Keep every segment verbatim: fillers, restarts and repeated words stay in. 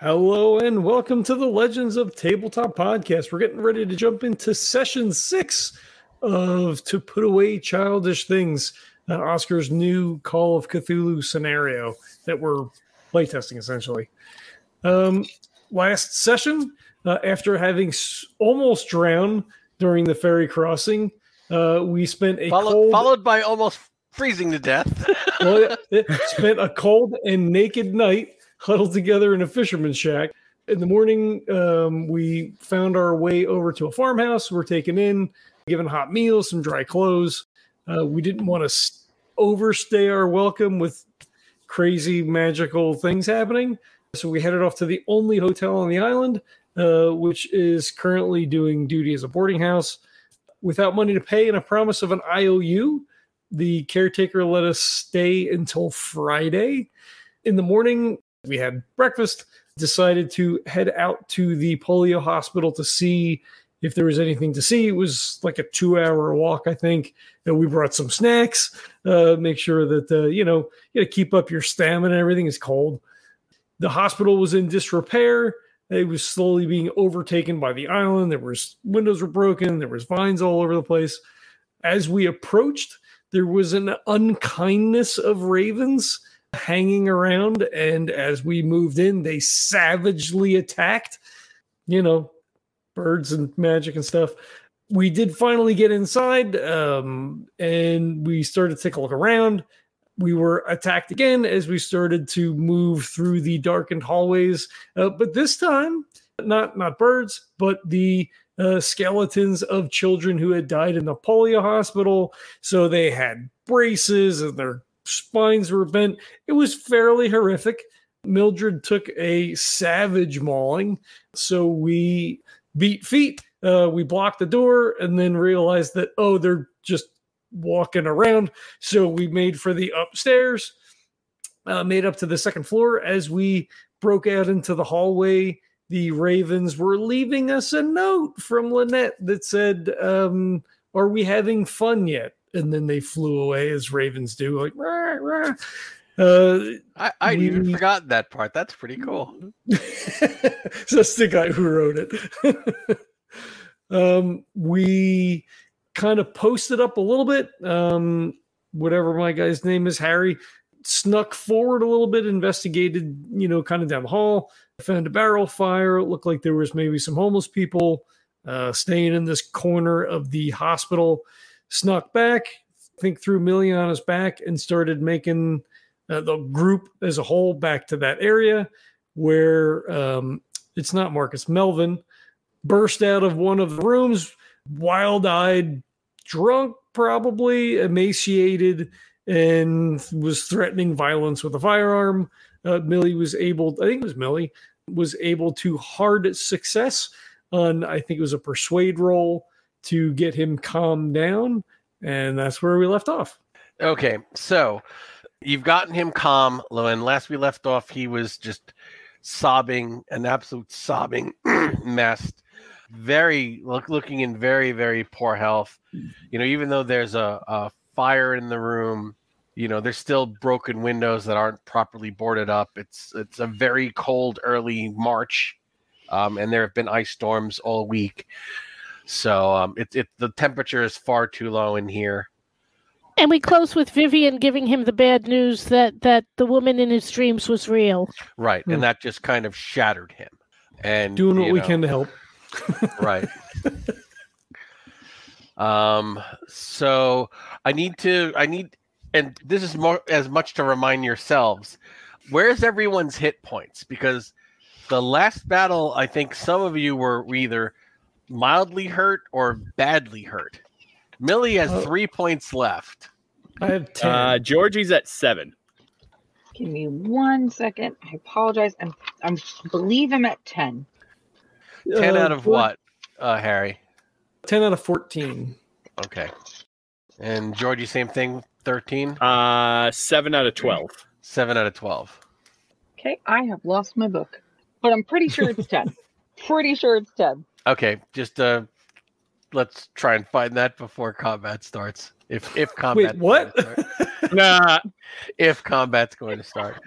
Hello and welcome to the Legends of Tabletop Podcast. We're getting ready to jump into session six of To Put Away Childish Things, uh, Oscar's new Call of Cthulhu scenario that we're playtesting essentially. Um, last session, uh, after having s- almost drowned during the ferry crossing, uh, we spent a followed, cold... Followed by almost freezing to death. well, it, it spent a cold and naked night huddled together in a fisherman's shack. In the morning, um, we found our way over to a farmhouse. We're taken in, given hot meals, some dry clothes. Uh, we didn't want to overstay our welcome with crazy magical things happening. So we headed off to the only hotel on the island, uh, which is currently doing duty as a boarding house. Without money to pay and a promise of an I O U, the caretaker let us stay until Friday. In the morning, we had breakfast, decided to head out to the polio hospital to see if there was anything to see. It was like a two-hour walk, I think. And we brought some snacks, uh, make sure that, uh, you know, you got to keep up your stamina. Everything is cold. The hospital was in disrepair. It was slowly being overtaken by the island. There was windows were broken. There was vines all over the place. As we approached, there was an unkindness of ravens hanging around, and as we moved in, they savagely attacked, you know, birds and magic and stuff. We did finally get inside, um, and we started to take a look around. We were attacked again as we started to move through the darkened hallways, uh, but this time, not, not birds, but the uh, skeletons of children who had died in the polio hospital. So they had braces and their spines were bent. It was fairly horrific. Mildred took a savage mauling, so we beat feet. Uh, we blocked the door and then realized that, oh, they're just walking around. So we made for the upstairs, uh, made up to the second floor. As we broke out into the hallway, the ravens were leaving us a note from Lynette that said, um, are we having fun yet? And then they flew away as ravens do, like rah, rah. Uh, I, I'd we... even forgotten that part. That's pretty cool. So that's the guy who wrote it. um, we kind of posted up a little bit. Um, whatever my guy's name is, Harry, snuck forward a little bit, investigated, you know, kind of down the hall, found a barrel fire. It looked like there was maybe some homeless people uh, staying in this corner of the hospital. Snuck back, I think threw Millie on his back, and started making uh, the group as a whole back to that area where um, it's not Marcus. Melvin burst out of one of the rooms, wild-eyed, drunk, probably emaciated, and was threatening violence with a firearm. Uh, Millie was able, I think it was Millie, was able to hard success on, I think it was a persuade roll, to get him calmed down, and that's where we left off. Okay, so you've gotten him calm, and last we left off, he was just sobbing, an absolute sobbing mess. Very, look, looking in very, very poor health. You know, even though there's a, a fire in the room, you know, there's still broken windows that aren't properly boarded up. It's, it's a very cold early March, um, and there have been ice storms all week. So um, it, it, the temperature is far too low in here. And we close with Vivian giving him the bad news that, that the woman in his dreams was real. Right, mm. And that just kind of shattered him. And doing what we know, can to help. Right. um. So I need to, I need, and this is more as much to remind yourselves, where's everyone's hit points? Because the last battle, I think some of you were either mildly hurt or badly hurt. Millie has oh. three points left. I have ten. Uh, Georgie's at seven. Give me one second. I apologize. I'm, I'm believe I'm at ten. Ten uh, out of four, what, uh, Harry? Ten out of fourteen. Okay. And Georgie, same thing. Thirteen. Uh, seven out of twelve. Seven out of twelve. Okay, I have lost my book, but I'm pretty sure it's ten. pretty sure it's ten. Okay, just uh, let's try and find that before combat starts. If if combat Wait, what? Start. nah, if combat's going to start.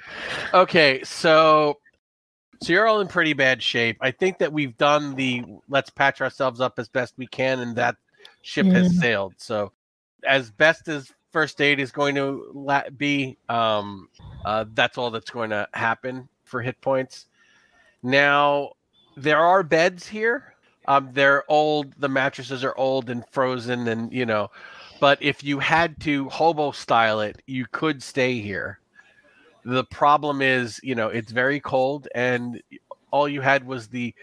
Okay, so So you're all in pretty bad shape. I think that we've done the let's patch ourselves up as best we can, and that ship yeah. has sailed. So as best as first aid is going to la be, um, uh, that's all that's going to happen for hit points. Now, there are beds here. Um, they're old. The mattresses are old and frozen and, you know, but if you had to hobo style it, you could stay here. The problem is, you know, it's very cold and all you had was the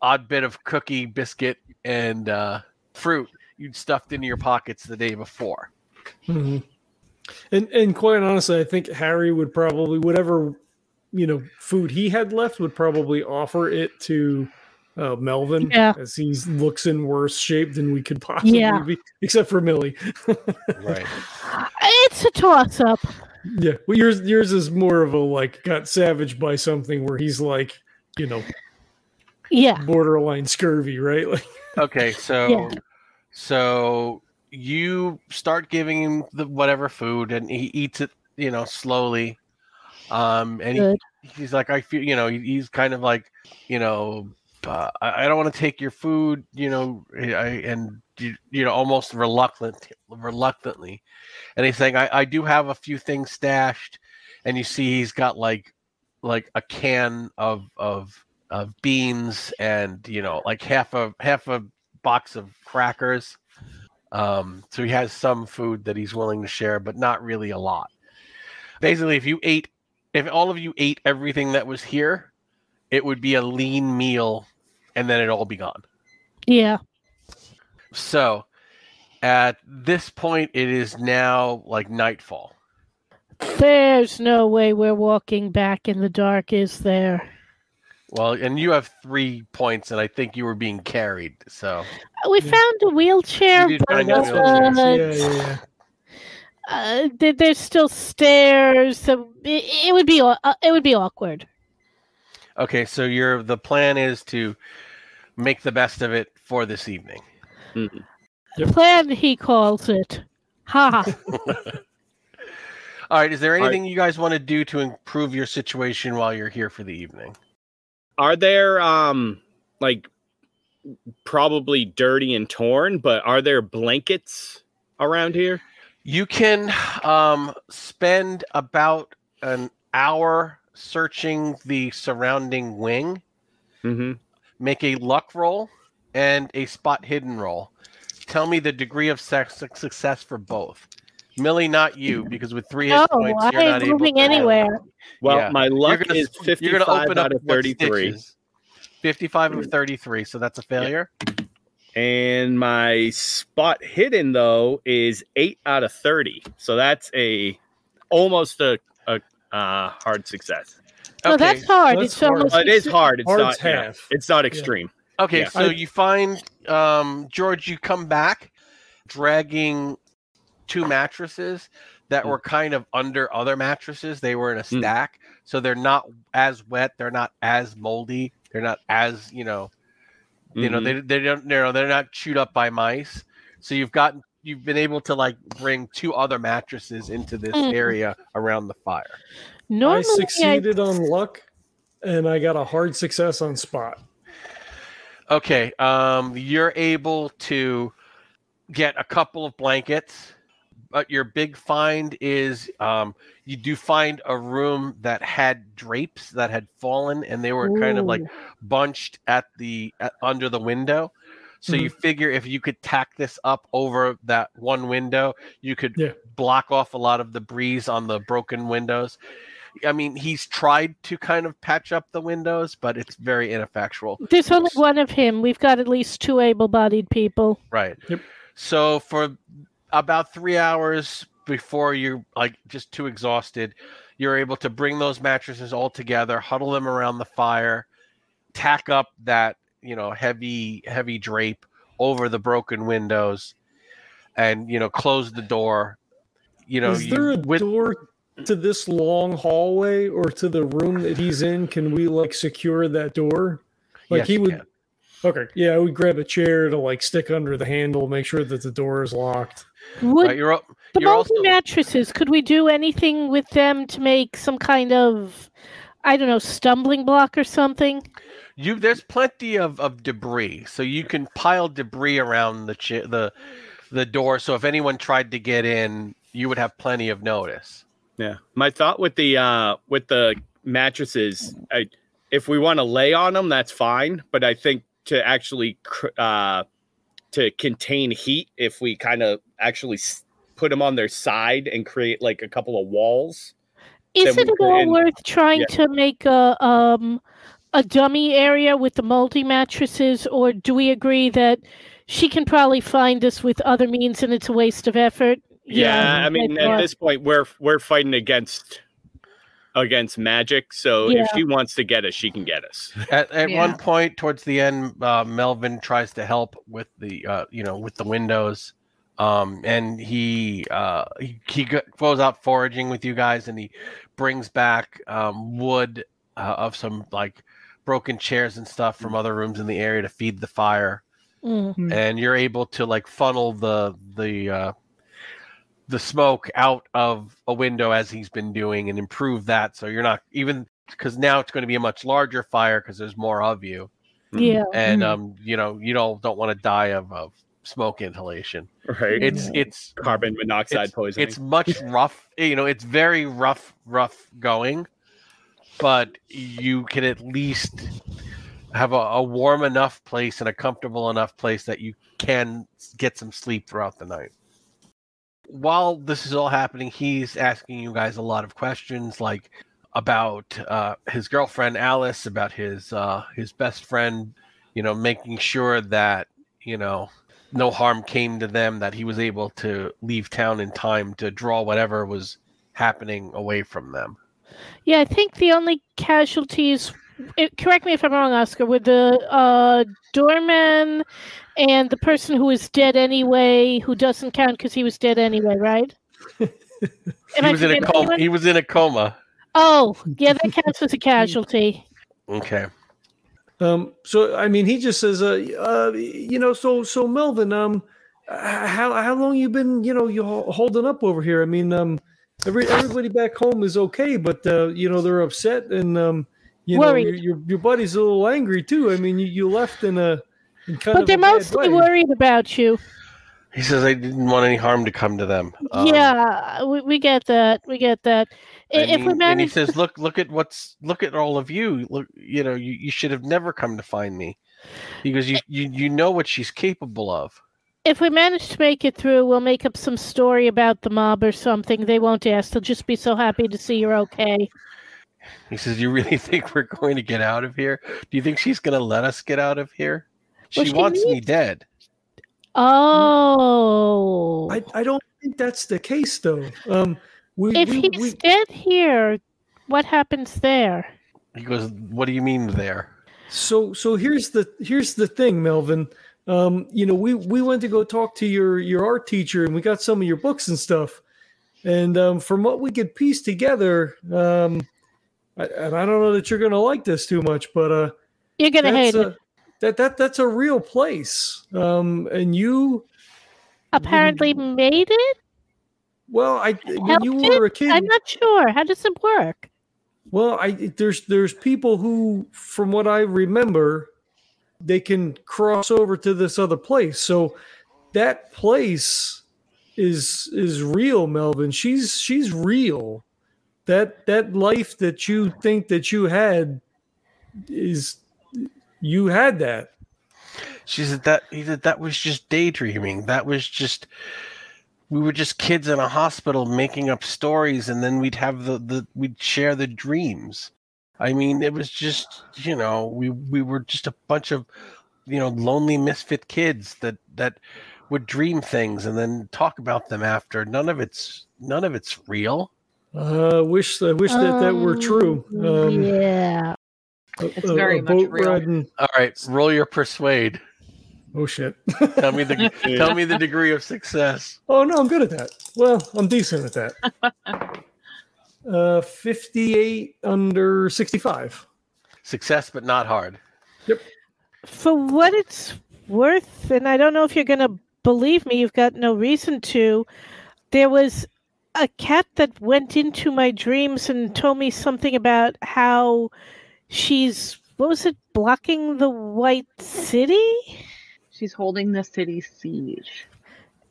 odd bit of cookie, biscuit, and uh, fruit you'd stuffed into your pockets the day before. Mm-hmm. And and quite honestly, I think Harry would probably, whatever, you know, food he had left would probably offer it to uh, Melvin, yeah. as he looks in worse shape than we could possibly yeah. be, except for Millie. Right. It's a toss-up. Yeah, well, yours yours is more of a like got savaged by something where he's like, you know, yeah, borderline scurvy, right? Like, okay, so yeah. so you start giving him the whatever food, and he eats it, you know, slowly, um, and he, he's like, I feel, you know, he's kind of like, you know, uh, I, I don't want to take your food, you know, I, and. You, you know, almost reluctant, reluctantly. And he's saying, I, I do have a few things stashed. And you see he's got like like a can of of of beans and, you know, like half a half a box of crackers. Um, so he has some food that he's willing to share, but not really a lot. Basically, if you ate, if all of you ate everything that was here, it would be a lean meal and then it'd all be gone. Yeah. So, at this point, it is now, like, nightfall. There's no way we're walking back in the dark, is there? Well, and you have three points, and I think you were being carried, so... We yeah. found a wheelchair, but... A wheelchair. Yeah, yeah, yeah. Uh, there's still stairs, so it, it would be uh, it would be awkward. Okay, so your the plan is to make the best of it for this evening. Mm-hmm. Yep. Plan, he calls it. Ha! All right, is there anything right. you guys want to do to improve your situation while you're here for the evening? Are there, um, like, probably dirty and torn, but are there blankets around here? You can um, spend about an hour searching the surrounding wing, mm-hmm. make a luck roll, and a spot hidden roll. Tell me the degree of success for both. Millie, not you, because with three hit oh, points, you're not moving able to anywhere. Roll. Well, yeah. my luck gonna, is fifty-five open out of thirty-three. Stitches. fifty-five of thirty-three, so that's a failure. And my spot hidden, though, is eight out of thirty. So that's a almost a, a uh, hard success. No, okay. that's hard. That's it's hard. It is hard. It's hard not half. Yeah, it's not extreme. Yeah. Okay, yeah. so you find, um, George, you come back dragging two mattresses that were kind of under other mattresses. They were in a stack, mm. so they're not as wet. They're not as moldy. They're not as, you know, you mm-hmm. know, they, they don't, you know, they're not chewed up by mice. So you've gotten, you've been able to, like, bring two other mattresses into this mm. area around the fire. Normally I succeeded I... on luck, and I got a hard success on spot. Okay, um, you're able to get a couple of blankets, but your big find is um, you do find a room that had drapes that had fallen, and they were Ooh. kind of like bunched at the at, under the window. So mm-hmm. you figure if you could tack this up over that one window, you could yeah. block off a lot of the breeze on the broken windows. I mean, he's tried to kind of patch up the windows, but it's very ineffectual. There's only one of him. We've got at least two able-bodied people. Right. Yep. So for about three hours before you're like just too exhausted, you're able to bring those mattresses all together, huddle them around the fire, tack up that, you know, heavy, heavy drape over the broken windows and, you know, close the door. You know, Is there you, a with, door... to this long hallway or to the room that he's in? Can we like secure that door? Like yes, he would. Okay. Yeah. I would grab a chair to like stick under the handle, make sure that the door is locked. Would right, you're, you're the multi mattresses, could we do anything with them to make some kind of I don't know, stumbling block or something? You there's plenty of, of debris, so you can pile debris around the chi the the door. So if anyone tried to get in, you would have plenty of notice. Yeah, my thought with the uh, with the mattresses, I, if we want to lay on them, that's fine. But I think to actually uh, to contain heat, if we kind of actually put them on their side and create like a couple of walls. Isn't it all worth trying yeah. to make a um a dummy area with the moldy mattresses, or do we agree that she can probably find us with other means and it's a waste of effort? Yeah, yeah I mean at this point we're we're fighting against against magic, so yeah. if she wants to get us, she can get us. At, at yeah. one point towards the end, uh, Melvin tries to help with the uh, you know with the windows. Um, and he, uh, he he goes out foraging with you guys, and he brings back um, wood uh, of some like broken chairs and stuff from other rooms in the area to feed the fire. Mm-hmm. And you're able to like funnel the the uh, the smoke out of a window as he's been doing, and improve that. So you're not even because now it's going to be a much larger fire because there's more of you. Yeah, and mm-hmm. um, you know you don't don't want to die of. of smoke inhalation, right? It's it's carbon monoxide poisoning. It's much rough, you know. It's very rough, rough going, but you can at least have a, a warm enough place and a comfortable enough place that you can get some sleep throughout the night. While this is all happening, he's asking you guys a lot of questions, like about uh, his girlfriend Alice, about his uh, his best friend, you know, making sure that you know. no harm came to them, that he was able to leave town in time to draw whatever was happening away from them. Yeah, I think the only casualties, it, correct me if I'm wrong, Oscar, were the uh, doorman and the person who is dead anyway, who doesn't count because he was dead anyway, right? he, was in a coma. he was in a coma. Oh, yeah, that counts as a casualty. Okay. Um, so, I mean, he just says, uh, uh, you know, so, so Melvin, um, how, how long you been, you know, you holding up over here? I mean, um, every, everybody back home is okay, but, uh, you know, they're upset and, um, you worried. know, your, your, your buddy's a little angry too. I mean, you, you left in a, in kind but of they're mostly worried about you. He says, I didn't want any harm to come to them. Um, yeah, we, we get that. We get that. If mean, we manage and he says, look, look at what's, look at all of you. Look, you know, you, you should have never come to find me because you, you, you know what she's capable of. If we manage to make it through, we'll make up some story about the mob or something. They won't ask. They'll just be so happy to see you're okay. He says, you really think we're going to get out of here? Do you think she's going to let us get out of here? She, well, she wants needs me dead. Oh, I, I don't think that's the case, though. Um, we, if we, he's we... dead here, what happens there? He goes, what do you mean there? So, so here's the here's the thing, Melvin. Um, you know, we we went to go talk to your your art teacher, and we got some of your books and stuff. And um, from what we could piece together, um, I, and I don't know that you're going to like this too much, but uh, you're going to hate it. Uh, That that that's a real place, um, and you apparently you, made it. Well, I when you were a kid. I'm not sure. How does it work? Well, I there's there's people who, from what I remember, they can cross over to this other place. So that place is is real, Melvin. She's she's real. That that life that you think that you had is. You had that. She said that he said that was just daydreaming. That was just we were just kids in a hospital making up stories, and then we'd have the, the we'd share the dreams. I mean, it was just you know we we were just a bunch of you know lonely misfit kids that that would dream things and then talk about them after. None of it's none of it's real. Uh, wish I wish um, that that were true. Um, yeah. It's uh, very much real. Riding. All right, roll your persuade. Oh shit! Tell me the tell me the degree of success. Oh no, I'm good at that. Well, I'm decent at that. Uh, fifty-eight under sixty-five. Success, but not hard. Yep. For what it's worth, and I don't know if you're going to believe me. You've got no reason to. There was a cat that went into my dreams and told me something about how she's, what was it, blocking the White City? She's holding the city siege.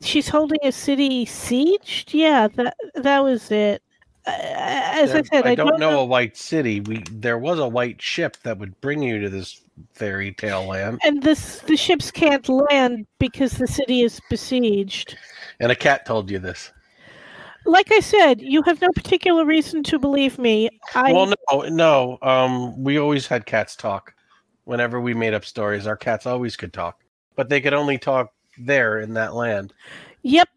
She's holding a city sieged? Yeah, that that was it. Uh, as there, I said, I, I don't, don't know, know a white city. We there was a white ship that would bring you to this fairy tale land. And this the ships can't land because the city is besieged. And a cat told you this. Like I said, you have no particular reason to believe me. I... Well, no, no. Um, we always had cats talk. Whenever we made up stories, our cats always could talk, but they could only talk there in that land. Yep.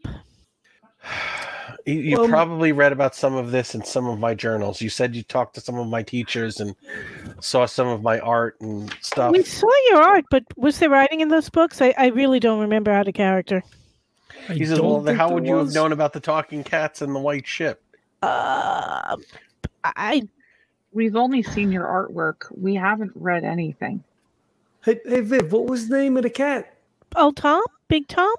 You, you well, probably read about some of this in some of my journals. You said you talked to some of my teachers and saw some of my art and stuff. We saw your art, but was there writing in those books? I, I really don't remember out of character. I he says, well, how would was... you have known about the talking cats and the white ship? Uh, I, We've only seen your artwork. We haven't read anything. Hey, hey, Viv, what was the name of the cat? Old Tom? Big Tom?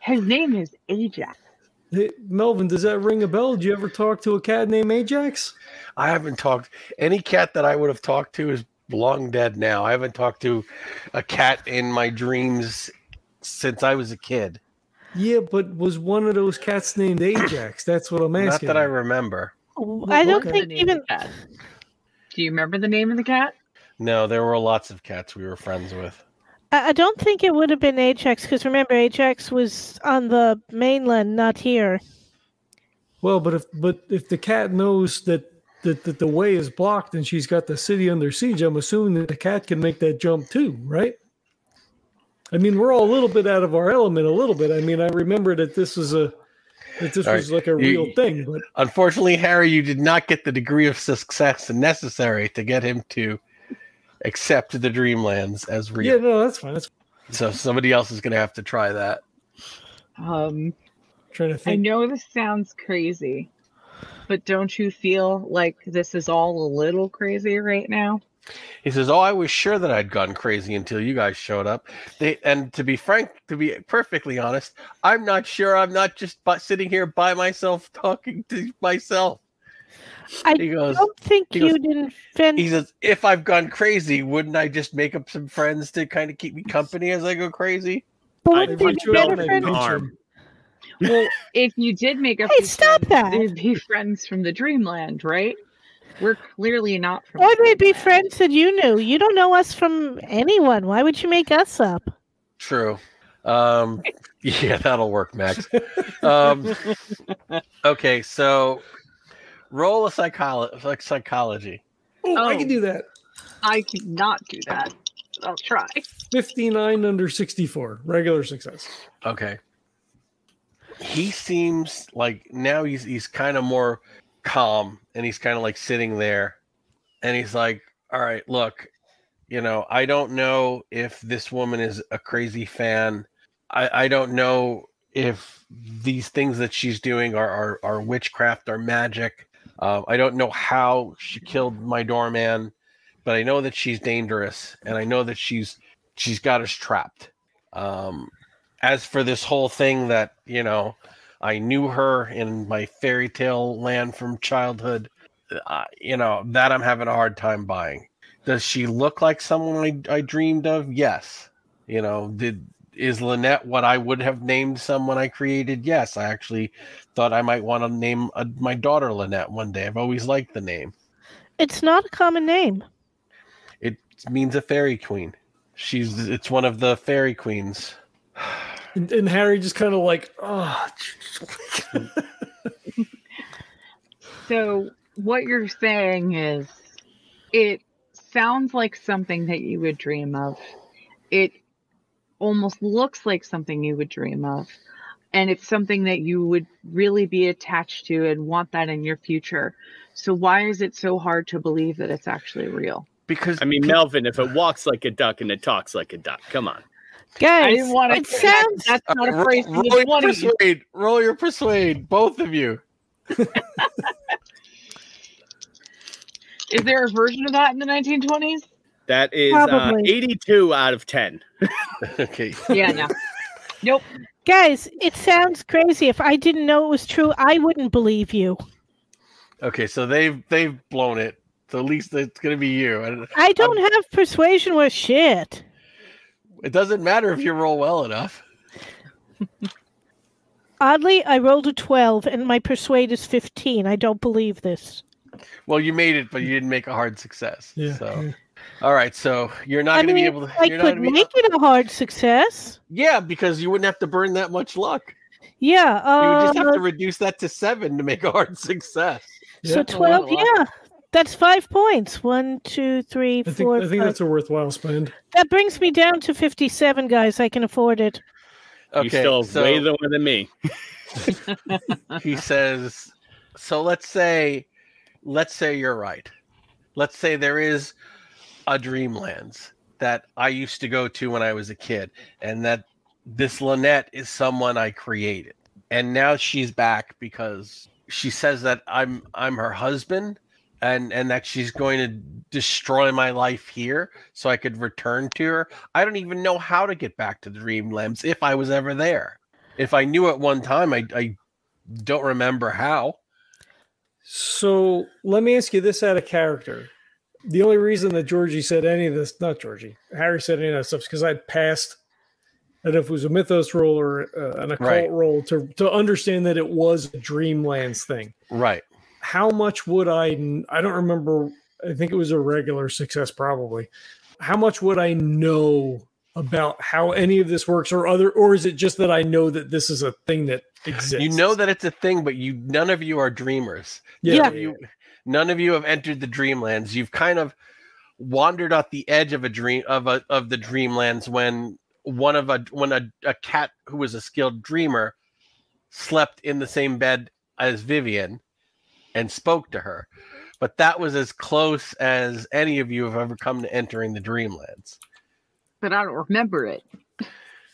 His name is Ajax. Hey, Melvin, does that ring a bell? Did you ever talk to a cat named Ajax? I haven't talked. Any cat that I would have talked to is long dead now. I haven't talked to a cat in my dreams since I was a kid. Yeah, but was one of those cats named Ajax? That's what I'm asking. Not that I remember. Well, I don't think even that. Do you remember the name of the cat? No, there were lots of cats we were friends with. I don't think it would have been Ajax, because remember, Ajax was on the mainland, not here. Well, but if but if the cat knows that, that, that the way is blocked and she's got the city under siege, I'm assuming that the cat can make that jump too, right? I mean, we're all a little bit out of our element, a little bit. I mean, I remember that this was a that this all was right. like a real you, thing. But unfortunately, Harry, you did not get the degree of success necessary to get him to accept the Dreamlands as real. Yeah, no, that's fine. That's fine. So somebody else is going to have to try that. Um, trying to think. I know this sounds crazy, but don't you feel like this is all a little crazy right now? He says, oh, I was sure that I'd gone crazy until you guys showed up. They, and to be frank, to be perfectly honest, I'm not sure. I'm not just sitting here by myself talking to myself. I he goes, don't think he you goes, didn't finish. He says, if I've gone crazy, wouldn't I just make up some friends to kind of keep me company as I go crazy? But I'd put you on an arm. Well, if you did make up hey, stop friends, that. They'd be friends from the Dreamland, right? We're clearly not from Or they'd be friends that you knew. You don't know us from anyone. Why would you make us up? True. Um, yeah, that'll work, Max. Um, okay, so roll a psycholo- like psychology. Ooh, oh, I can do that. I cannot do that. I'll try. fifty-nine under sixty-four. Regular success. Okay. He seems like now he's he's kind of more calm, and he's kind of like sitting there, and he's like, all right, look, you know, I don't know if this woman is a crazy fan. I, I don't know if these things that she's doing are, are, are witchcraft or magic. Uh, I don't know how she killed my doorman, but I know that she's dangerous, and I know that she's she's got us trapped. Um, as for this whole thing that, you know, I knew her in my fairy tale land from childhood, uh, you know, that I'm having a hard time buying. Does she look like someone I, I dreamed of? Yes. You know, did is Lynette what I would have named someone I created? Yes. I actually thought I might want to name a, my daughter Lynette one day. I've always liked the name. It's not a common name. It means a fairy queen. She's it's one of the fairy queens. And, and Harry just kind of like, oh. So what you're saying is it sounds like something that you would dream of. It almost looks like something you would dream of. And it's something that you would really be attached to and want that in your future. So why is it so hard to believe that it's actually real? Because I mean, Melvin, if it walks like a duck and it talks like a duck, come on. Guys, I didn't want to it sounds... That's not a phrase. Roll, roll, your persuade. roll your persuade, both of you. Is there a version of that in the nineteen twenties? That is uh, eighty-two out of ten. Okay. Yeah, no. Nope. Guys, it sounds crazy. If I didn't know it was true, I wouldn't believe you. Okay, so they've they've blown it. So at least it's going to be you. I don't, I don't have persuasion with shit. It doesn't matter if you roll well enough. Oddly, I rolled a twelve, and my persuade is fifteen. I don't believe this. Well, you made it, but you didn't make a hard success. Yeah. So. Yeah. All right, so you're not going to be able to... I could make it a hard success. Yeah, because you wouldn't have to burn that much luck. Yeah. Uh, you would just have to reduce that to seven to make a hard success. So twelve, yeah. That's five points. One, two, three, I four, think, I think five. That's a worthwhile spend. That brings me down to fifty-seven, guys. I can afford it. Okay, you still so, way lower than me. He says, so let's say, let's say you're right. Let's say there is a Dreamlands that I used to go to when I was a kid, and that this Lynette is someone I created. And now she's back because she says that I'm I'm her husband, and, and that she's going to destroy my life here so I could return to her. I don't even know how to get back to the Dreamlands if I was ever there. If I knew at one time, I, I don't remember how. So let me ask you this out of character. The only reason that Georgie said any of this, not Georgie, Harry said any of that stuff is because I'd passed, and if it was a mythos roll or uh, an occult right. roll to, to understand that it was a Dreamlands thing. Right. How much would I, I don't remember, I think it was a regular success probably. How much would I know about how any of this works, or other, or is it just that I know that this is a thing that exists? You know that it's a thing, but you, none of you are dreamers. Yeah. None of you, none of you have entered the Dreamlands. You've kind of wandered off the edge of a dream of a, of the Dreamlands when one of a, when a, a cat who was a skilled dreamer slept in the same bed as Vivian and spoke to her, but that was as close as any of you have ever come to entering the Dreamlands. But I don't remember it.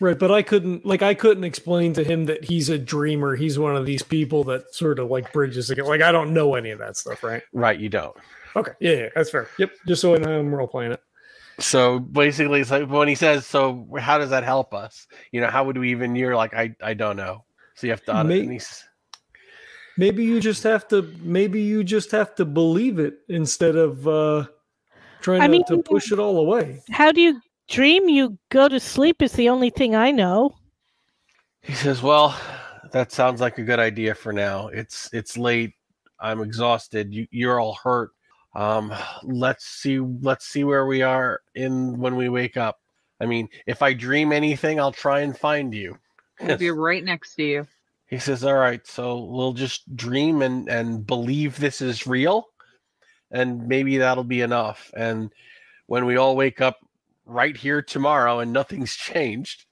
Right, but I couldn't, like, I couldn't explain to him that he's a dreamer. He's one of these people that sort of like bridges together. Like, I don't know any of that stuff, right? Right, you don't. Okay, yeah, yeah, that's fair. Yep, just so I know I'm role playing it. So basically, it's like when he says, "So how does that help us? You know, how would we even?" You're like, I, I don't know. So you have to. Maybe, and he's, Maybe you just have to. Maybe you just have to believe it instead of uh, trying I mean, to, to push it all away. How do you dream? You go to sleep is the only thing I know. He says, "Well, that sounds like a good idea for now. It's it's late. I'm exhausted. You, you're all hurt. Um, let's see. Let's see where we are in when we wake up. I mean, if I dream anything, I'll try and find you. I'll be right next to you." He says, all right, so we'll just dream and, and believe this is real, and maybe that'll be enough. And when we all wake up right here tomorrow and nothing's changed,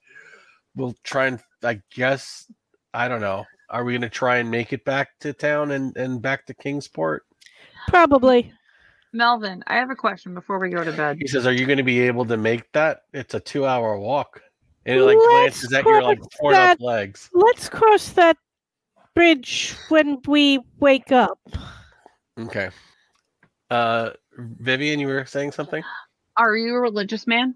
we'll try and, I guess, I don't know. Are we going to try and make it back to town and, and back to Kingsport? Probably. Melvin, I have a question before we go to bed. He says, are you going to be able to make that? It's a two-hour walk. And it like let's glances at your like torn that, up legs. Let's cross that bridge when we wake up. Okay. Uh, Vivian, you were saying something? Are you a religious man?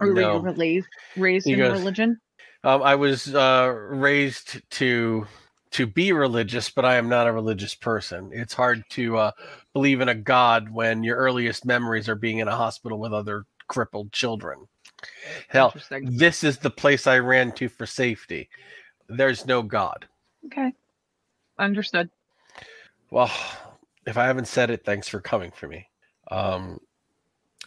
Or no. Were you raised he in goes, religion? Um, I was uh, raised to to be religious, but I am not a religious person. It's hard to uh, believe in a god when your earliest memories are being in a hospital with other crippled children. Hell, this is the place I ran to for safety. There's no God. Okay. Understood. Well, if I haven't said it, thanks for coming for me. Um,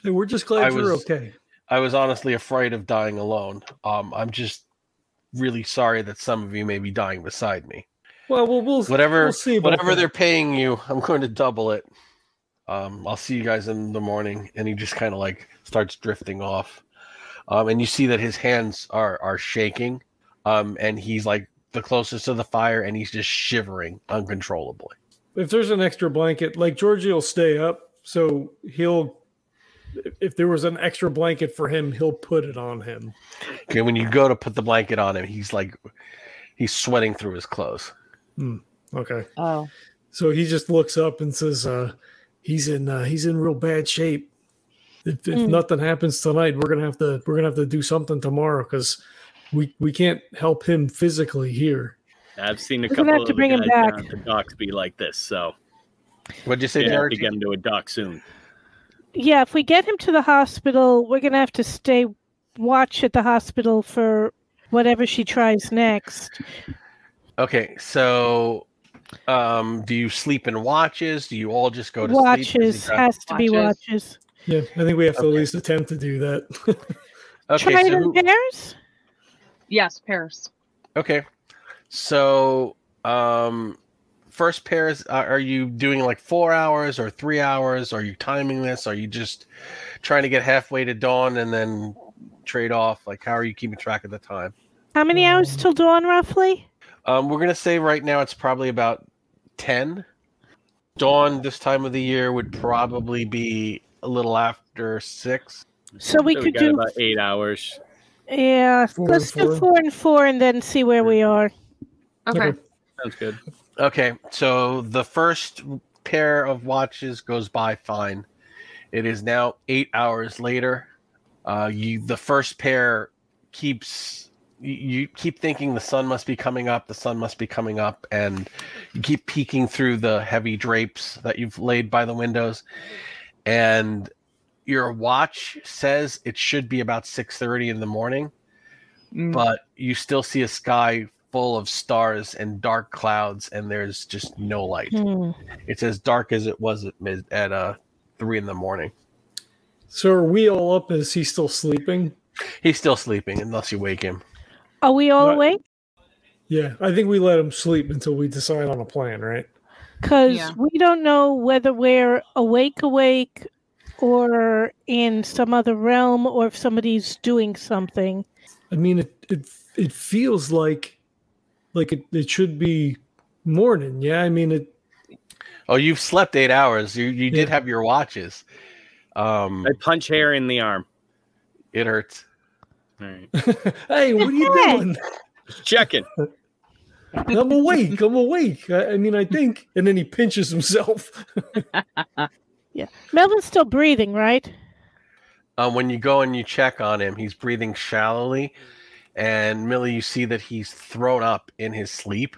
hey, we're just glad I you're was, okay. I was honestly afraid of dying alone. Um, I'm just really sorry that some of you may be dying beside me. Well, we'll, we'll whatever, we'll see whatever that. They're paying you, I'm going to double it. Um, I'll see you guys in the morning. And he just kind of like starts drifting off. Um, and you see that his hands are are shaking, um, and he's like the closest to the fire, and he's just shivering uncontrollably. If there's an extra blanket, like Georgie will stay up, so he'll, if there was an extra blanket for him, he'll put it on him. Okay, when you go to put the blanket on him, he's like, he's sweating through his clothes. Mm, okay. Oh. So he just looks up and says, uh, "He's in uh, he's in real bad shape. If, if mm. nothing happens tonight, we're gonna have to we're gonna have to do something tomorrow because we we can't help him physically here. I've seen a We're couple have to of bring guys him back. Down at the docks be like this. So, what'd you say, Georgie? Get him to a dock soon. Yeah, if we get him to the hospital, we're going to have to stay watch at the hospital for whatever she tries next. Okay, so um, do you sleep in watches? Do you all just go to watches, sleep? Watches, has to watches? be watches. Yeah, I think we have to okay. at least attempt to do that. okay, Try it so... in pairs? Yes, pairs. Okay, so um, first pairs, uh, are you doing like four hours or three hours? Are you timing this? Are you just trying to get halfway to dawn and then trade off? Like, how are you keeping track of the time? How many hours till dawn, roughly? Um, we're going to say right now it's probably about ten. Dawn this time of the year would probably be a little after six. So we so could we got do about eight hours. Yeah. Four Let's do four. four and four and then see where we are. Okay. okay. Sounds good. Okay. So the first pair of watches goes by fine. It is now eight hours later. Uh, you, the first pair keeps... You keep thinking the sun must be coming up, the sun must be coming up, and you keep peeking through the heavy drapes that you've laid by the windows. And your watch says it should be about six thirty in the morning, mm. but you still see a sky full of stars and dark clouds, and there's just no light. Mm. It's as dark as it was at, mid, at uh, three in the morning. So are we all up? Is he still sleeping? He's still sleeping unless you wake him. Are we all but, awake? Yeah, I think we let him sleep until we decide on a plan, right? Because yeah. we don't know whether we're awake awake or in some other realm or if somebody's doing something. I mean, it it, it feels like like it, it should be morning, yeah? I mean, it... Oh, you've slept eight hours. You, you yeah. did have your watches. Um, I punch Harry in the arm. It hurts. Right. Hey, what are you doing? Just checking. I'm awake. I'm awake. I, I mean, I think. And then he pinches himself. Yeah. Melvin's still breathing, right? Uh, when you go and you check on him, he's breathing shallowly. And Millie, you see that he's thrown up in his sleep.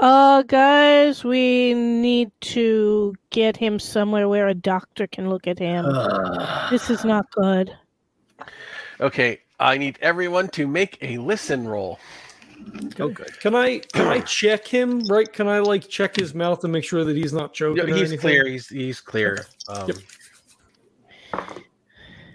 Uh, guys, we need to get him somewhere where a doctor can look at him. Uh... This is not good. Okay. I need everyone to make a listen roll. Oh, good. Can I can I check him? Right? Can I like check his mouth and make sure that he's not choking? Yeah, he's or anything? clear. He's he's clear. Um, yep.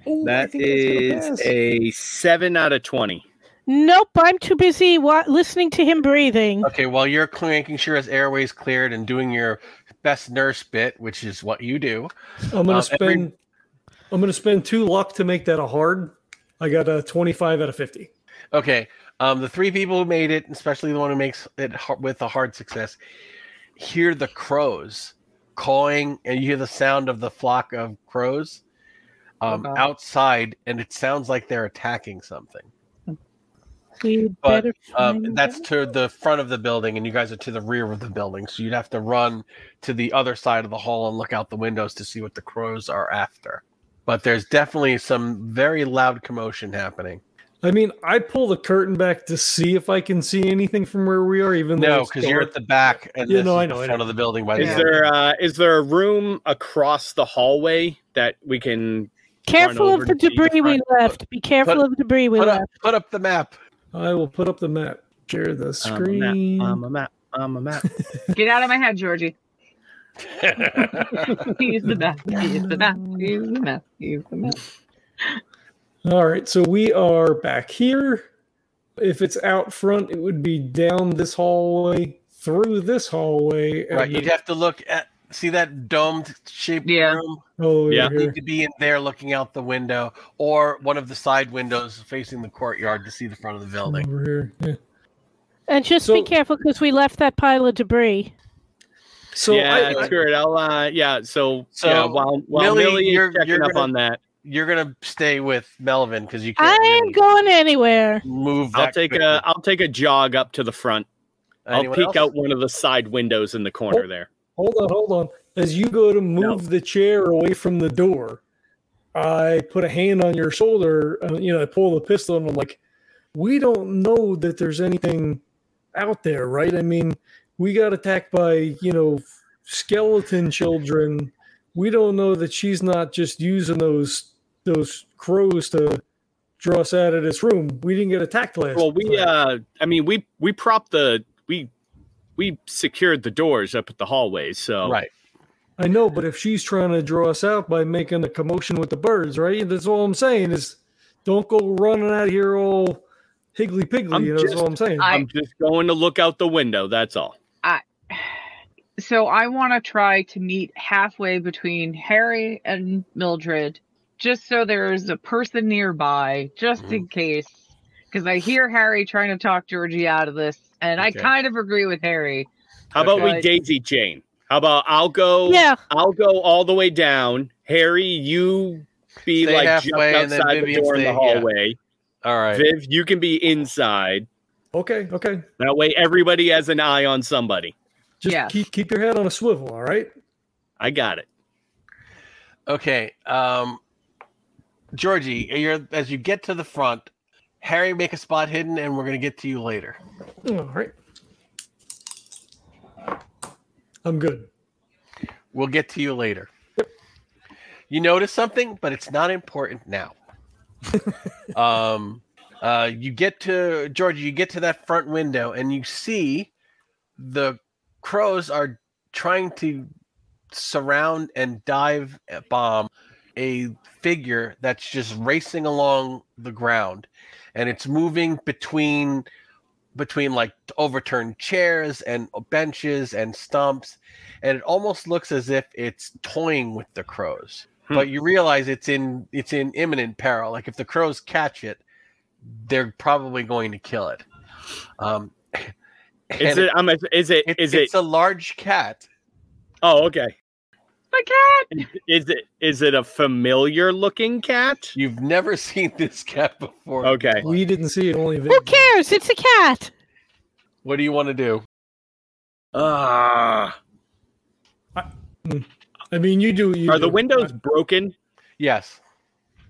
Ooh, that is a seven out of twenty. Nope, I'm too busy wa- listening to him breathing. Okay, while well, you're making sure his airway's cleared and doing your best nurse bit, which is what you do. I'm gonna um, spend. Every... I'm gonna spend two luck to make that a hard. I got a twenty-five out of fifty. Okay. Um, the three people who made it, especially the one who makes it hard, with a hard success, hear the crows cawing, and you hear the sound of the flock of crows um, oh, outside, and it sounds like they're attacking something. We but better um, that's to the front of the building, and you guys are to the rear of the building, so you'd have to run to the other side of the hall and look out the windows to see what the crows are after. But there's definitely some very loud commotion happening. I mean, I pull the curtain back to see if I can see anything from where we are, even though no, because you're at the back and you this know, is I know, the front I know. of the building. By is the there uh, is there a room across the hallway that we can? Careful of the debris we left. Be careful put, of debris we put left. Up, put up the map. I will put up the map. Share the screen. I'm a map. I'm a map. I'm a map. Get out of my head, Georgie. He's the best. He's the best. He's the best. He's the best. All right, so we are back here. If it's out front, it would be down this hallway, through this hallway. Right, you'd have to look at see that domed shaped yeah. room. Oh, yeah. You need to be in there, looking out the window, or one of the side windows facing the courtyard to see the front of the building. Over here, yeah. And just so, be careful because we left that pile of debris. So yeah, I, I, I'll, uh, yeah. So, so yeah, while while Millie, Millie is you're, checking you're gonna, up on that, you're gonna stay with Melvin because you can't. I ain't really going anywhere. Move. I'll take quickly. a. I'll take a jog up to the front. Anyone I'll peek else? out one of the side windows in the corner hold, there. Hold on, hold on. As you go to move no. the chair away from the door, I put a hand on your shoulder. Uh, you know, I pull the pistol and I'm like, we don't know that there's anything out there, right? I mean, we got attacked by, you know, skeleton children. We don't know that she's not just using those those crows to draw us out of this room. We didn't get attacked last. Well, we, uh, I mean, we we propped the we we secured the doors up at the hallways. So right, I know, but if she's trying to draw us out by making a commotion with the birds, right? That's all I'm saying is, don't go running out of here all higgly piggly. You know, that's all I'm saying. I, I'm just going to look out the window. That's all. I. So I want to try to meet halfway between Harry and Mildred, just so there's a person nearby, just mm-hmm. in case. Because I hear Harry trying to talk Georgie out of this, and okay. I kind of agree with Harry. How about we daisy chain? How about I'll go? Yeah, I'll go all the way down. Harry, you be Stay like just outside the door in the hallway. Yeah. All right, Viv, you can be inside. Okay, okay. That way, everybody has an eye on somebody. Just yeah. keep keep your head on a swivel, all right? I got it. Okay, um, Georgie, you're as you get to the front, Harry, make a spot hidden, and we're gonna get to you later. All right, I'm good. We'll get to you later. Yep. You notice something, but it's not important now. um, uh, you get to Georgie, you get to that front window, and you see the crows are trying to surround and dive bomb a figure that's just racing along the ground, and it's moving between between like overturned chairs and benches and stumps, and it almost looks as if it's toying with the crows. Hmm. But you realize it's in it's in imminent peril. Like if the crows catch it, they're probably going to kill it. Um, Is it, it, I'm a, is it? It is it's it, a large cat. Oh, okay. My cat. Is it? Is it a familiar-looking cat? You've never seen this cat before. Okay, we didn't see it. Only who cares? It's a cat. What do you want to do? Ah. Uh, I, I mean, you do. You are do. The windows broken? Yes.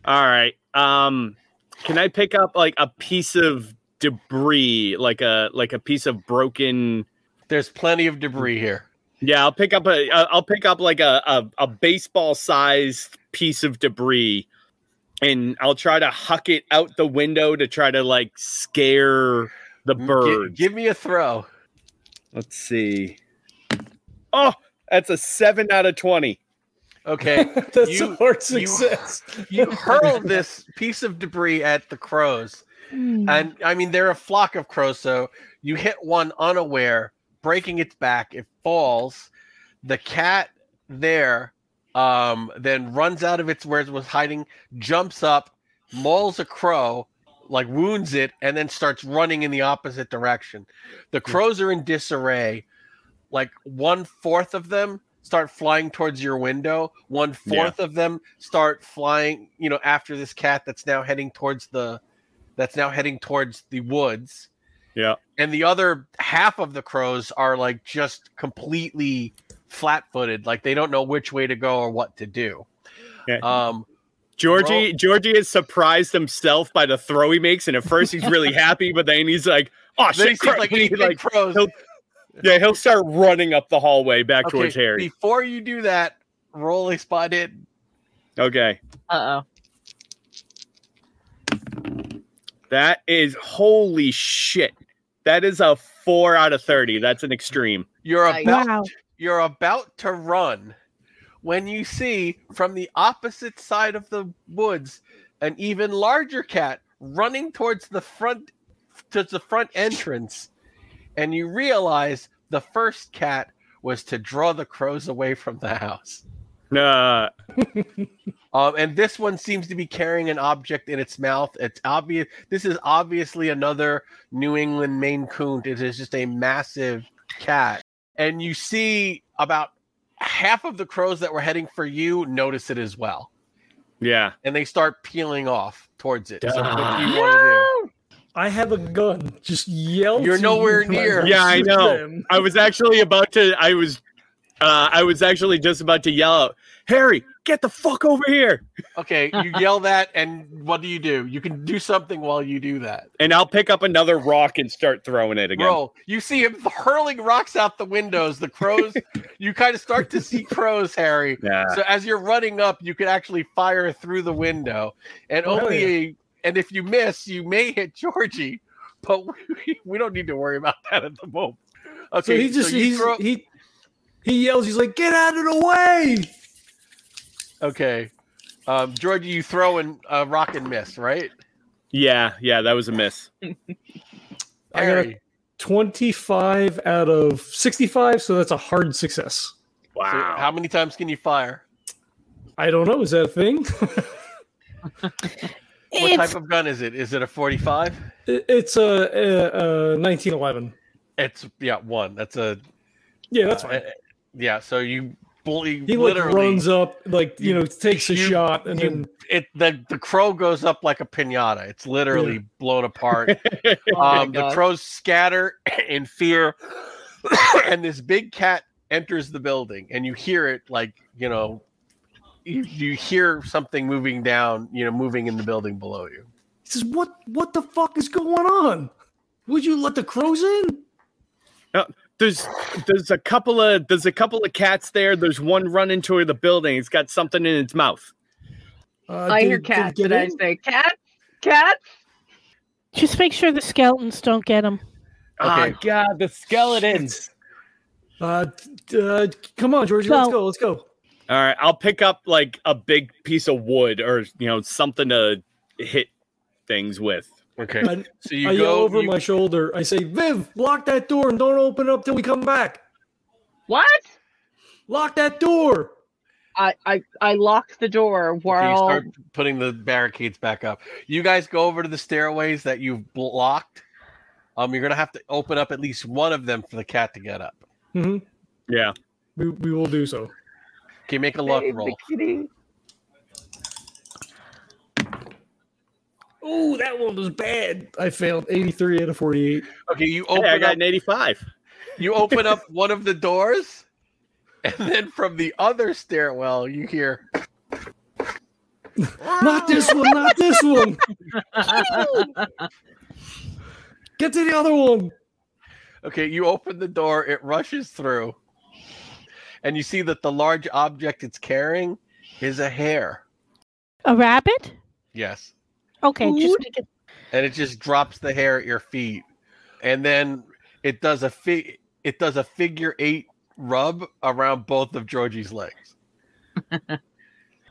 All right. Um, can I pick up like a piece of debris, like a like a piece of broken? There's plenty of debris here. Yeah, I'll pick up a I'll pick up like a a, a baseball sized piece of debris, and I'll try to huck it out the window to try to like scare the birds. G- give me a throw. Let's see. Oh, that's a seven out of twenty. Okay, that's you, a hard success. You, you hurl this piece of debris at the crows. And I mean, they're a flock of crows, so you hit one unaware, breaking its back. It falls. The cat there um, then runs out of its where it was hiding, jumps up, mauls a crow, like wounds it, and then starts running in the opposite direction. The crows are in disarray. Like one fourth of them start flying towards your window. One fourth yeah. of them start flying, you know, after this cat that's now heading towards the. That's now heading towards the woods. Yeah. And the other half of the crows are like just completely flat-footed. Like they don't know which way to go or what to do. Okay. Um, Georgie, Ro- Georgie is surprised himself by the throw he makes. And at first he's really happy, but then he's like, oh, shit, cro- like, he, like, crows. He'll, yeah, he'll start running up the hallway back okay, towards Harry. Before you do that, roll a spot in. Okay. Uh-oh. That is holy shit. That is a four out of thirty. That's an extreme. You're about wow. you're about to run when you see from the opposite side of the woods an even larger cat running towards the front towards the front entrance, and you realize the first cat was to draw the crows away from the house. Nah. um, and this one seems to be carrying an object in its mouth. It's obvious. This is obviously another New England Maine Coon. It is just a massive cat. And you see about half of the crows that were heading for you notice it as well. Yeah. And they start peeling off towards it. So what do you want to do? I have a gun. Just yell. You're nowhere near. Yeah, I know. Them. I was actually about to. I was. Uh, I was actually just about to yell out, Harry, get the fuck over here. Okay, you yell that, and what do you do? You can do something while you do that. And I'll pick up another rock and start throwing it again. Bro, you see him hurling rocks out the windows. The crows, you kind of start to see crows, Harry. Yeah. So as you're running up, you can actually fire through the window. And oh, only, yeah. and if you miss, you may hit Georgie. But we, we don't need to worry about that at the moment. Okay, so he just, so he's, throw, he... He yells, he's like, get out of the way! Okay. Um, Georgie, you throw and uh, rock and miss, right? Yeah, yeah, that was a miss. I got a twenty-five out of sixty-five, so that's a hard success. Wow. So how many times can you fire? I don't know. Is that a thing? What type of gun is it? Is it a forty-five? It's a, a, a nineteen eleven. It's, yeah, one. That's a... Yeah, that's fine. Uh, Yeah, so you bully. He like runs up, like you, you know, takes a you, shot, and you, then it the, the crow goes up like a piñata. It's literally yeah. blown apart. um, the crows scatter in fear, and this big cat enters the building, and you hear it like you know, you, you hear something moving down, you know, moving in the building below you. He says, "What? What the fuck is going on? Would you let the crows in?" Uh, There's there's a couple of there's a couple of cats there. There's one run into the building. It's got something in its mouth. Uh, I did, hear cats. Did, did I say cats? Cats? Just make sure the skeletons don't get them. Okay. Oh God, the skeletons! Uh, uh, come on, Georgie, so, let's go. Let's go. All right, I'll pick up like a big piece of wood or you know something to hit things with. Okay. I, so you I go yell over you... my shoulder. I say, Viv, lock that door and don't open it up till we come back. What? Lock that door. I I, I lock the door while okay, you start putting the barricades back up. You guys go over to the stairways that you've blocked. Um, you're gonna have to open up at least one of them for the cat to get up. Mm-hmm. Yeah. We we will do so. Okay, make a luck hey, roll. Oh, that one was bad. I failed eighty-three out of forty-eight. Okay, you open hey, I got up, an eighty-five. You open up one of the doors, and then from the other stairwell, you hear... Not this one, not this one! Get to the other one! Okay, you open the door, it rushes through, and you see that the large object it's carrying is a hare. A rabbit? Yes. Okay, just make it... and it just drops the hair at your feet, and then it does a fi- it does a figure eight rub around both of Georgie's legs.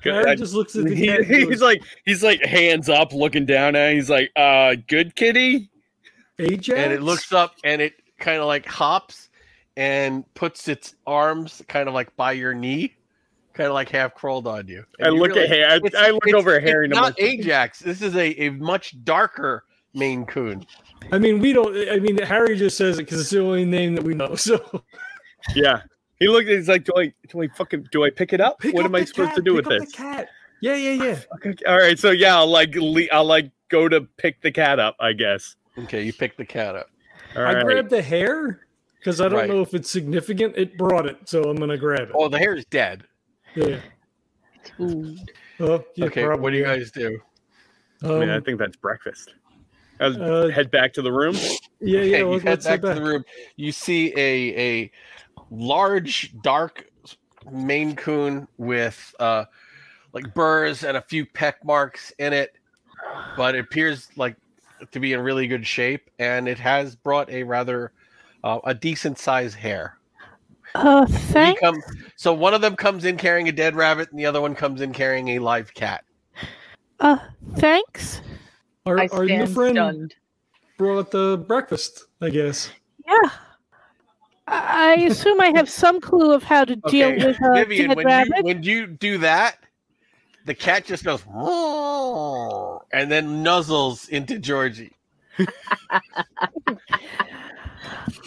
Harry just looks at the he, he's like he's like hands up, looking down at him. He's like, "Uh, good kitty." Ajax? And it looks up, and it kind of like hops and puts its arms kind of like by your knee. Kind of like half crawled on you. And I you look at Harry. I, I look over Harry. It's not Ajax. This is a, a much darker Maine Coon. I mean, we don't. I mean, Harry just says it because it's the only name that we know. So, yeah, he looked. He's like, do I do I fucking do I pick it up? Pick what up am I supposed cat, to do pick with up this? The cat. Yeah, yeah, yeah. Okay, all right. So yeah, I'll like I'll like go to pick the cat up. I guess. Okay, you pick the cat up. All I right. grabbed the hair because I don't right. know if it's significant. It brought it, so I'm gonna grab it. Oh, the hair is dead. Yeah. Ooh. Oh, yeah, okay, probably. What do you guys do? Um, I mean, I think that's breakfast. I'll uh, head back to the room. Yeah, okay, yeah. Well, you head back to back. the room. You see a a large, dark Maine Coon with uh, like burrs and a few peck marks in it, but it appears like to be in really good shape, and it has brought a rather uh, a decent sized hare. Uh, thanks. Come, so one of them comes in carrying a dead rabbit, and the other one comes in carrying a live cat. Uh, thanks. Our, I stand our new friend stunned. Brought the breakfast, I guess. Yeah. I assume I have some clue of how to deal okay. with a Vivian, dead when rabbit. You, when you do that, the cat just goes, and then nuzzles into Georgie.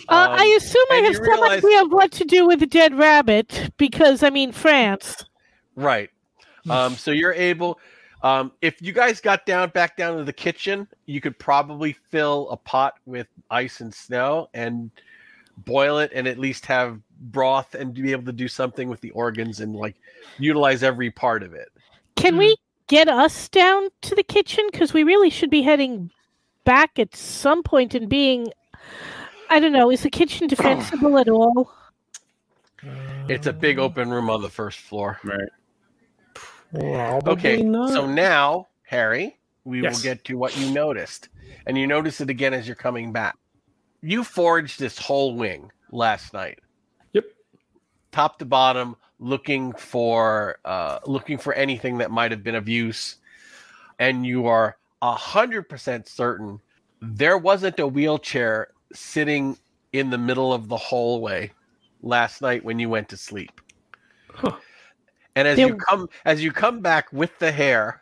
Uh, um, I assume I have some realize... idea of what to do with a dead rabbit because, I mean, France. Right. Um, so you're able... Um, if you guys got down back down to the kitchen, you could probably fill a pot with ice and snow and boil it and at least have broth and be able to do something with the organs and like utilize every part of it. Can we get us down to the kitchen? Because we really should be heading back at some point and being, I don't know, is the kitchen defensible at all? It's a big open room on the first floor. Right. Probably okay, not. So now, Harry, we yes. will get to what you noticed. And you notice it again as you're coming back. You foraged this whole wing last night. Yep. Top to bottom, looking for uh, looking for anything that might have been of use. And you are one hundred percent certain there wasn't a wheelchair sitting in the middle of the hallway last night when you went to sleep. Huh. And as there... you come as you come back with the hair,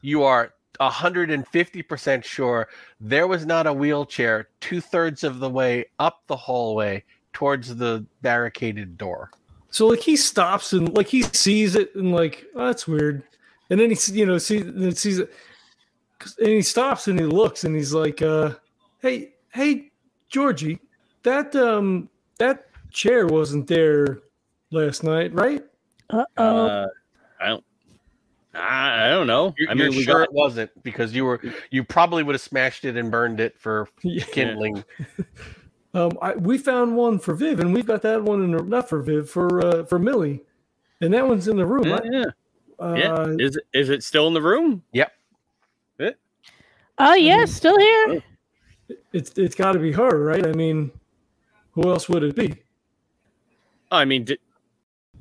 you are one hundred fifty percent sure there was not a wheelchair two-thirds of the way up the hallway towards the barricaded door. So like he stops and like he sees it and like, oh, that's weird. And then he, you know, sees, and sees it and he stops and he looks and he's like, uh, hey, hey, Georgie, that um that chair wasn't there last night, right? Uh-oh. Uh I don't I don't know. You're, I mean, you're sure got... it wasn't because you were you probably would have smashed it and burned it for yeah. kindling. um, I, we found one for Viv, and we've got that one in the, not for Viv for uh, for Millie, and that one's in the room. Yeah, right? uh, yeah. Is it is it still in the room? Yep. Yeah. Oh yeah, still here. It, it's it's got to be her, right? I mean, who else would it be? I mean, did,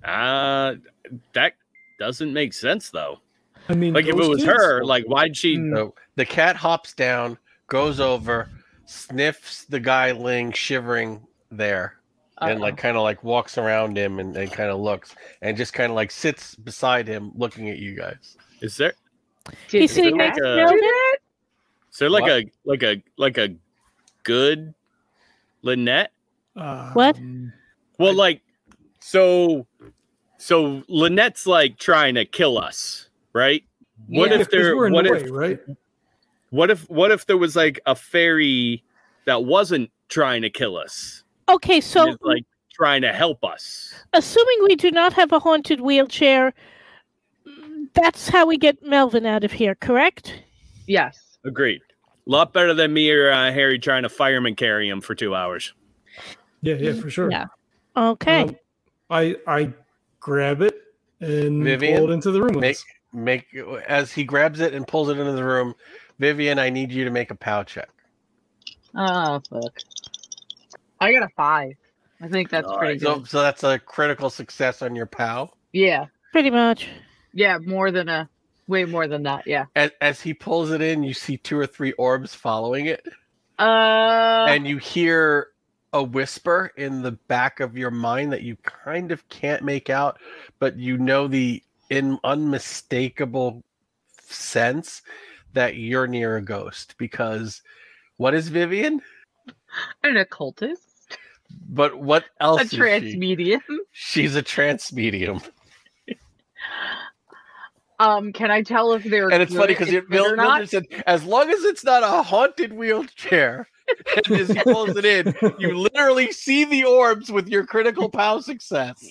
uh, that doesn't make sense though. I mean, like if it was kids? her, like why'd she? No. The cat hops down, goes over, sniffs the guy laying shivering there, uh-oh. and like kind of like walks around him and, and kind of looks and just kind of like sits beside him, looking at you guys. Is there? Is there like a? Is there like what? a like a like a good Lynette? Um, what? Well, like so, so Lynette's like trying to kill us. Right? Yeah, what if there? What the if? Way, right? What if? What if there was like a fairy that wasn't trying to kill us? Okay, so is, like trying to help us. Assuming we do not have a haunted wheelchair, that's how we get Melvin out of here. Correct? Yes. Agreed. A lot better than me or uh, Harry trying to fireman carry him for two hours. Yeah, yeah, for sure. Yeah. Okay. Um, I I grab it and Vivian, pull it into the room. Make- Make as he grabs it and pulls it into the room. Vivian, I need you to make a POW check. Oh fuck! I got a five. I think that's All pretty right. good. So, so that's a critical success on your POW. Yeah, pretty much. Yeah, more than a way more than that. Yeah. As as he pulls it in, you see two or three orbs following it. Uh. And you hear a whisper in the back of your mind that you kind of can't make out, but you know the. In unmistakable sense that you're near a ghost because what is Vivian? An occultist. But what else? A trance medium. She? She's a trance medium. Um, can I tell if they're? And it's good, funny because Mildred said, as long as it's not a haunted wheelchair, and as he pulls it in, you literally see the orbs with your critical POW success.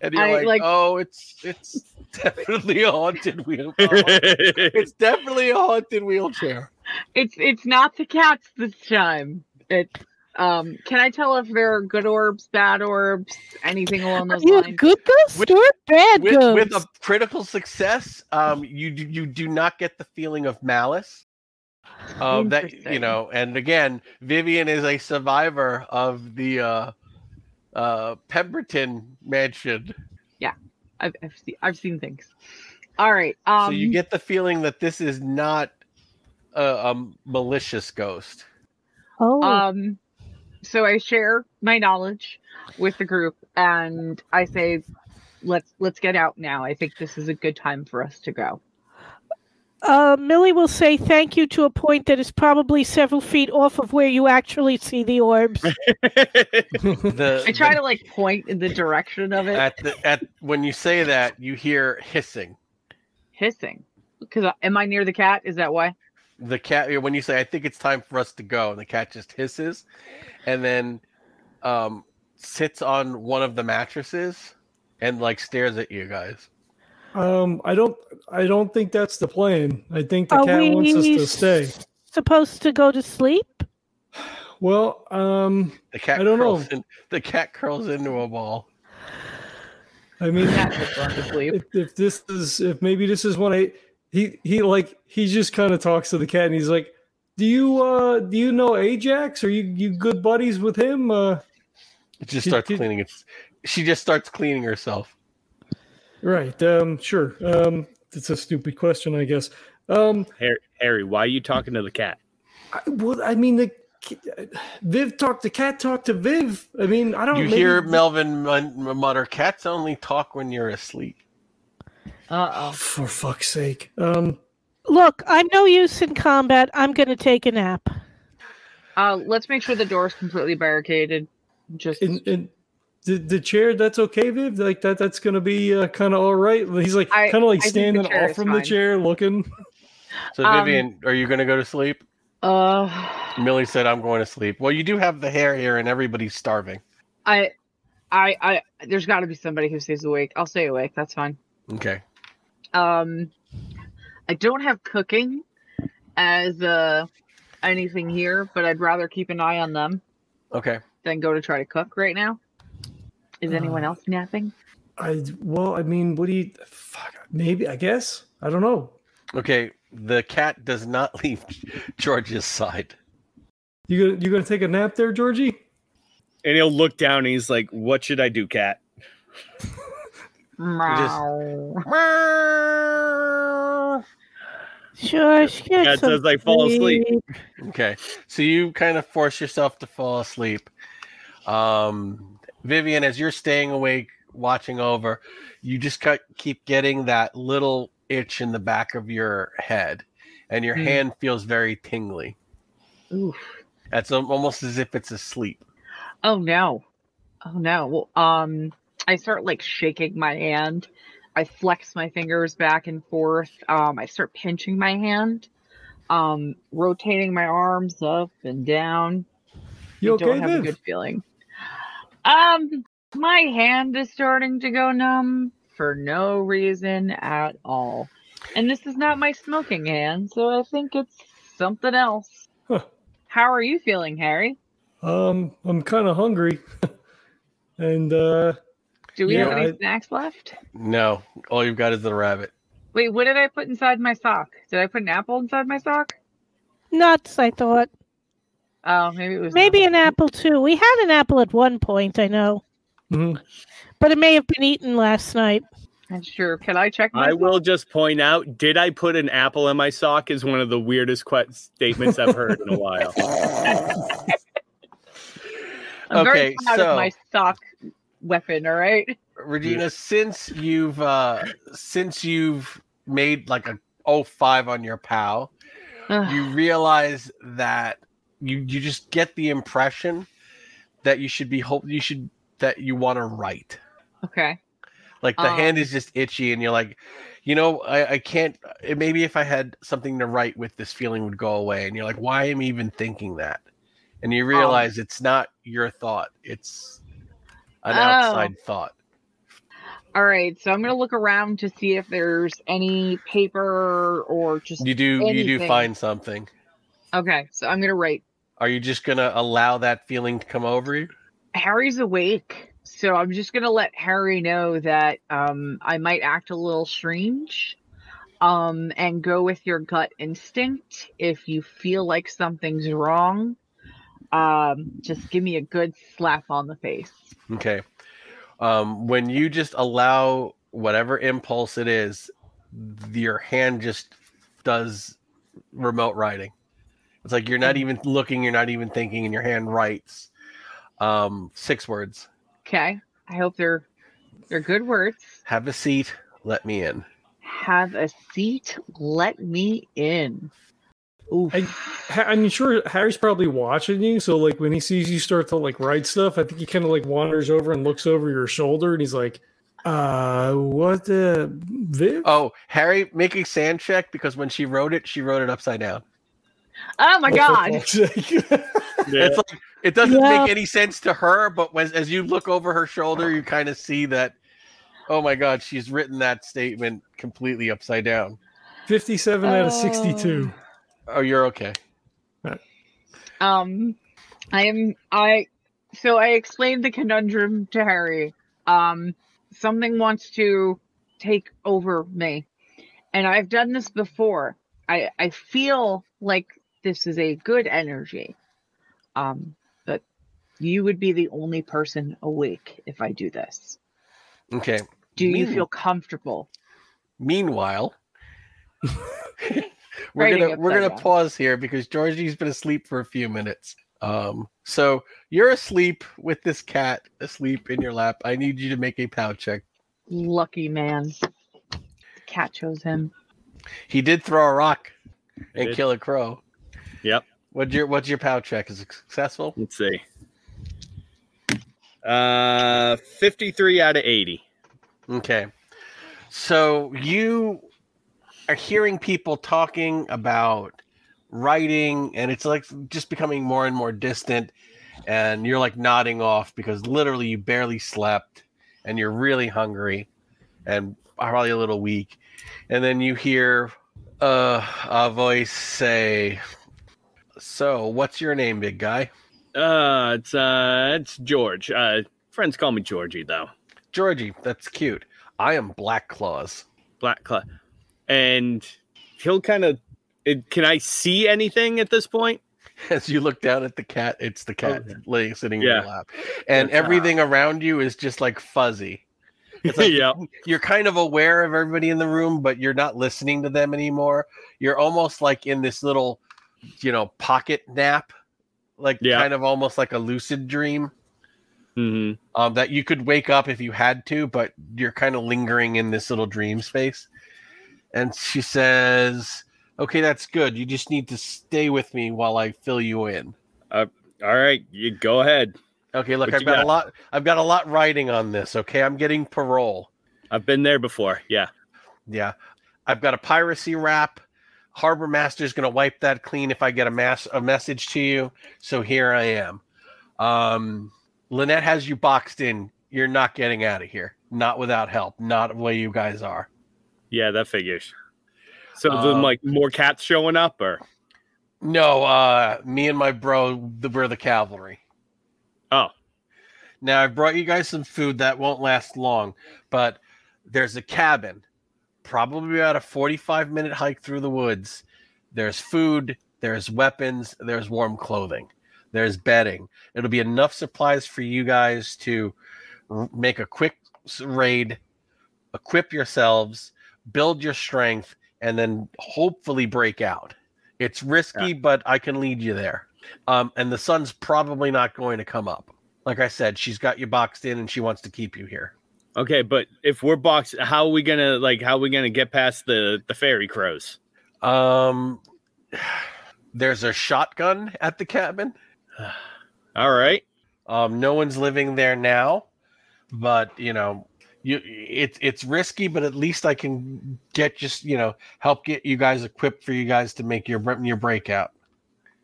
And you're I, like, like, oh, it's it's definitely a haunted wheelchair. It's definitely a haunted wheelchair. It's it's not the cats this time. It's um. Can I tell if there are good orbs, bad orbs, anything along those lines? Are you a good ghost or bad ghost? With a critical success, um, you you do not get the feeling of malice. Um, that you know, and again, Vivian is a survivor of the. Uh, Uh, Pemberton Mansion. Yeah, I've I've, see, I've seen things. All right. Um, so you get the feeling that this is not a, a malicious ghost. Oh. Um. So I share my knowledge with the group, and I say, "Let's let's get out now. I think this is a good time for us to go." Uh, Millie will say thank you to a point that is probably several feet off of where you actually see the orbs. the, I try the, to like point in the direction of it. At the, at when you say that, you hear hissing. Hissing? Because am I near the cat? Is that why? The cat. When you say, "I think it's time for us to go," and the cat just hisses, and then um, sits on one of the mattresses and like stares at you guys. Um, I don't. I don't think that's the plan. I think the Are cat wants us to stay. Supposed to go to sleep? Well, um, the cat. I don't know. In, the cat curls into a ball. I mean, if, if this is, if maybe this is what I, he, he like, he just kind of talks to the cat and he's like, do you, uh, do you know Ajax? Are you, you good buddies with him? Uh, it just starts did, cleaning. It's, she just starts cleaning herself. Right. Um, sure. Um, it's a stupid question, I guess. Um, Harry, Harry, why are you talking to the cat? I, well, I mean, the Viv talked to cat, talked to Viv. I mean, I don't. You maybe... hear Melvin mutter, "Cats only talk when you're asleep." Uh oh, for fuck's sake! Um, Look, I'm no use in combat. I'm going to take a nap. Uh, let's make sure the door is completely barricaded. Just in, in the, the chair. That's okay, Viv. Like that. That's going to be uh, kind of all right. He's like kind of like I standing off from fine. the chair, looking. So Vivian, um, are you going to go to sleep? Uh. Millie said, "I'm going to sleep." Well, you do have the hair here, and everybody's starving. I, I, I. There's got to be somebody who stays awake. I'll stay awake. That's fine. Okay. Um, I don't have cooking as uh anything here, but I'd rather keep an eye on them. Okay. Than go to try to cook right now. Is uh, anyone else napping? I well, I mean, what do you? Fuck. Maybe I guess I don't know. Okay. The cat does not leave George's side. You gonna, you gonna take a nap there, Georgie? And he'll look down and he's like, "What should I do, cat?" Meow. Sure, cat says I fall asleep. Okay, so you kind of force yourself to fall asleep. Um, Vivian, as you're staying awake, watching over, you just keep getting that little itch in the back of your head, and your mm. hand feels very tingly. Oof. That's almost as if it's asleep. Oh no. Oh no. Well, um, I start like shaking my hand. I flex my fingers back and forth. Um, I start pinching my hand, um, rotating my arms up and down. You I okay, don't have Viv? a good feeling. Um, my hand is starting to go numb for no reason at all. And this is not my smoking hand, so I think it's something else. Huh. How are you feeling, Harry? Um, I'm kind of hungry. and uh do we have know, any I... snacks left? No. All you've got is the rabbit. Wait, what did I put inside my sock? Did I put an apple inside my sock? Nuts, I thought. Oh, maybe it was Maybe an apple too. We had an apple at one point, I know. Mm-hmm. But it may have been eaten last night. I'm sure. Can I check my I sock? will just point out, did I put an apple in my sock is one of the weirdest qu- statements I've heard in a while. I'm okay, very proud so, of my sock weapon, all right? Regina, yeah. since you've uh, since you've made like a oh five on your pal, you realize that you you just get the impression that you should be hope you should that you want to write. Okay. Like the um, hand is just itchy and you're like, you know, I, I can't, maybe if I had something to write with, this feeling would go away. And you're like, why am I even thinking that? And you realize um, it's not your thought. It's an oh. outside thought. All right. So I'm going to look around to see if there's any paper or just You do, anything. You do find something. Okay. So I'm going to write. Are you just going to allow that feeling to come over you? Harry's awake. So I'm just going to let Harry know that um, I might act a little strange um, and go with your gut instinct. If you feel like something's wrong, um, just give me a good slap on the face. Okay. Um, when you just allow whatever impulse it is, your hand just does remote writing. It's like you're not even looking, you're not even thinking, and your hand writes um, six words. Okay. I hope they're they're good words. Have a seat. Let me in. Have a seat. Let me in. Ooh. I, I'm sure Harry's probably watching you. So like when he sees you start to like write stuff, I think he kind of like wanders over and looks over your shoulder and he's like, uh, what the? Viv? Oh, Harry, make a sand check because when she wrote it, she wrote it upside down. Oh my God. It's like, it doesn't yeah. make any sense to her, but when, as you look over her shoulder, you kind of see that, oh my God, she's written that statement completely upside down. fifty-seven oh. out of sixty-two. Oh, you're okay. Right. Um, I am, I, so I explained the conundrum to Harry. Um, something wants to take over me. And I've done this before. I, I feel like this is a good energy. Um, but you would be the only person awake if I do this. Okay. Do you meanwhile, feel comfortable? Meanwhile, we're gonna we're gonna down. pause here because Georgie's been asleep for a few minutes. Um, so you're asleep with this cat asleep in your lap. I need you to make a pow check. Lucky man. The cat chose him. He did throw a rock and did. kill a crow. Yep. What's your what's your pow check? Is it successful? Let's see. Uh, fifty-three out of eighty. Okay. So you are hearing people talking about writing, and it's like just becoming more and more distant, and you're like nodding off because literally you barely slept and you're really hungry and probably a little weak. And then you hear uh, a voice say, "So, what's your name, big guy?" Uh, it's uh, it's George. Uh, friends call me Georgie, though. Georgie, that's cute. I am Black Claws. Black Claw, and he'll kind of. Can I see anything at this point? As you look down at the cat, it's the cat oh, laying sitting yeah. in your lap, and that's everything hot. around you is just like fuzzy. It's like yeah. you're kind of aware of everybody in the room, but you're not listening to them anymore. You're almost like in this little, you know, pocket nap. Like yeah. kind of almost like a lucid dream mm-hmm. um, that you could wake up if you had to, but you're kind of lingering in this little dream space. And she says, "Okay, that's good. You just need to stay with me while I fill you in." Uh, all right, you go ahead. Okay, look, I've got, got a lot. I've got a lot riding on this. Okay, I'm getting parole. I've been there before. Yeah, yeah. I've got a piracy rap. Harbor Master's going to wipe that clean if I get a mass a message to you. So here I am. Um, Lynette has you boxed in. You're not getting out of here. Not without help. Not the way you guys are. Yeah, that figures. So um, then, like, more cats showing up, or? No, uh, me and my bro, the, we're the cavalry. Oh. Now, I brought you guys some food that won't last long, but there's a cabin. Probably about a forty-five minute hike through the woods. There's food, there's weapons, there's warm clothing, there's bedding. It'll be enough supplies for you guys to make a quick raid, equip yourselves, build your strength, and then hopefully break out. It's risky, yeah. but I can lead you there. Um, and the sun's probably not going to come up. Like I said, she's got you boxed in and she wants to keep you here. Okay, but if we're boxed, how are we gonna like? How are we gonna get past the the fairy crows? Um, there's a shotgun at the cabin. All right. Um, no one's living there now, but you know, you it's it's risky, but at least I can get just you know help get you guys equipped for you guys to make your your breakout.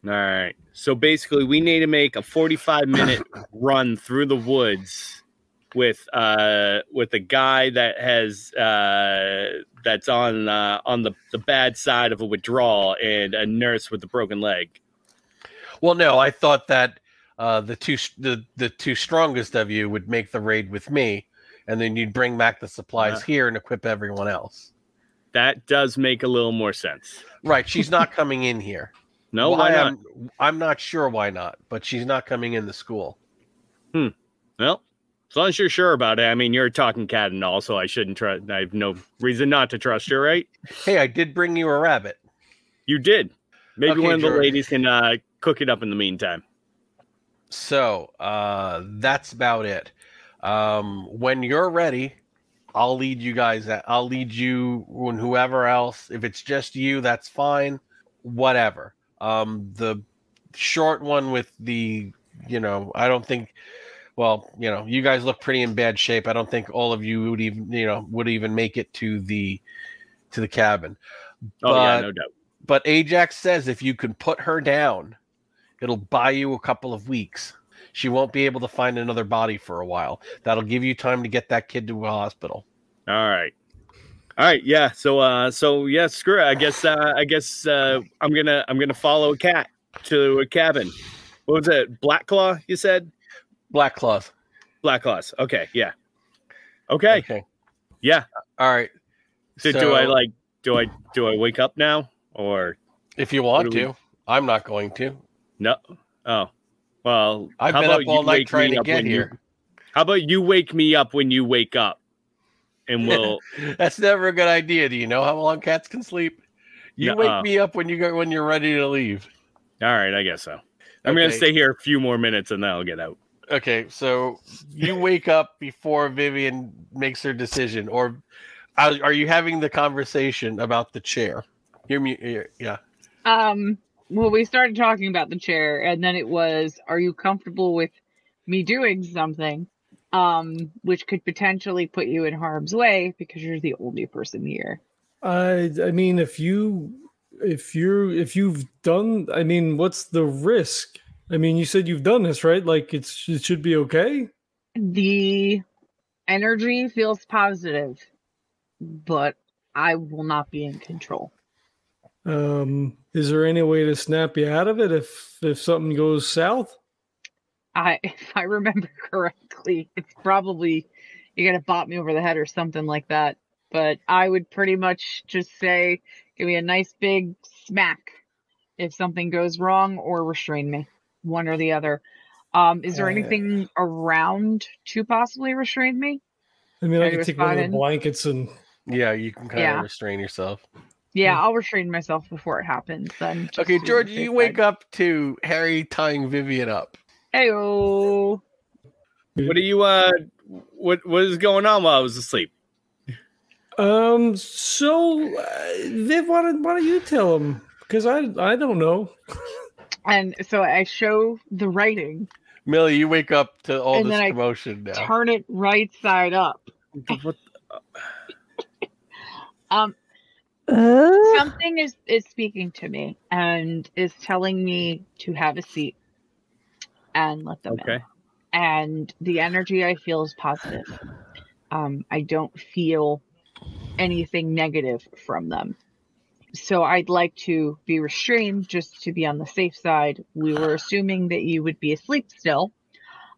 All right. So basically, we need to make a forty-five minute run through the woods. With uh, with a guy that has uh, that's on uh, on the, the bad side of a withdrawal and a nurse with a broken leg. Well, no, I thought that uh, the two the, the two strongest of you would make the raid with me, and then you'd bring back the supplies uh, here and equip everyone else. That does make a little more sense, right? She's not coming in here. No, why not? I'm, I'm not sure why not, but she's not coming in the school. Hmm. Well. As long as you're sure about it. I mean, you're a talking cat and all, so I shouldn't trust. I have no reason not to trust you, right? Hey, I did bring you a rabbit. You did. Maybe okay, one of George. the ladies can uh, cook it up in the meantime. So uh, that's about it. Um, when you're ready, I'll lead you guys. I'll lead you and whoever else. If it's just you, that's fine. Whatever. Um, the short one with the, you know, I don't think. Well, you know, you guys look pretty in bad shape. I don't think all of you would even, you know, would even make it to the to the cabin. Oh, but, yeah, no doubt. But Ajax says if you can put her down, it'll buy you a couple of weeks. She won't be able to find another body for a while. That'll give you time to get that kid to a hospital. All right. All right. Yeah. So, uh, so yeah, screw it. I guess, uh, I guess, uh, I'm going to, I'm going to follow a cat to a cabin. What was it? Black Claw, you said? Black Claws. Black Claws. Okay. Yeah. Okay. Okay. Yeah. All right. So, so do I like, do I, do I wake up now? Or if you want to, we... I'm not going to. No. Oh, well, I've been up all night trying to get here. You... How about you wake me up when you wake up? And we'll. That's never a good idea. Do you know how long cats can sleep? You Nuh-uh. wake me up when you go when you're ready to leave. All right, I guess so. I'm okay. gonna stay here a few more minutes and then I'll get out. Okay, so you wake up before Vivian makes her decision, or are you having the conversation about the chair? Hear me, yeah. Um. Well, we started talking about the chair, and then it was, "Are you comfortable with me doing something?" Um, which could potentially put you in harm's way because you're the only person here. I, I mean, if you, if you're, if you've done, I mean, what's the risk? I mean, you said you've done this, right? Like it's, it should be okay. The energy feels positive, but I will not be in control. Um, is there any way to snap you out of it if, if something goes south? I, if I remember correctly, it's probably you're going to bop me over the head or something like that. But I would pretty much just say, give me a nice big smack if something goes wrong, or restrain me, one or the other. Um, is there uh, anything around to possibly restrain me? I mean, I could take one of the blankets and... Yeah, you can kind yeah. of restrain yourself. Yeah, I'll restrain myself before it happens. Then. Okay, Georgie, you wake up to Harry tying Vivian up. Hey-o. What are you, uh, what, what is going on while I was asleep? Um, so, uh, Viv, why don't, why don't you tell him? Because I, I don't know. And so I show the writing. Millie, you wake up to all this commotion now. Turn it right side up. What the... um, uh... Something is, is speaking to me and is telling me to have a seat. And let them okay. in. And the energy I feel is positive. Um, I don't feel anything negative from them. So I'd like to be restrained just to be on the safe side. We were assuming that you would be asleep still.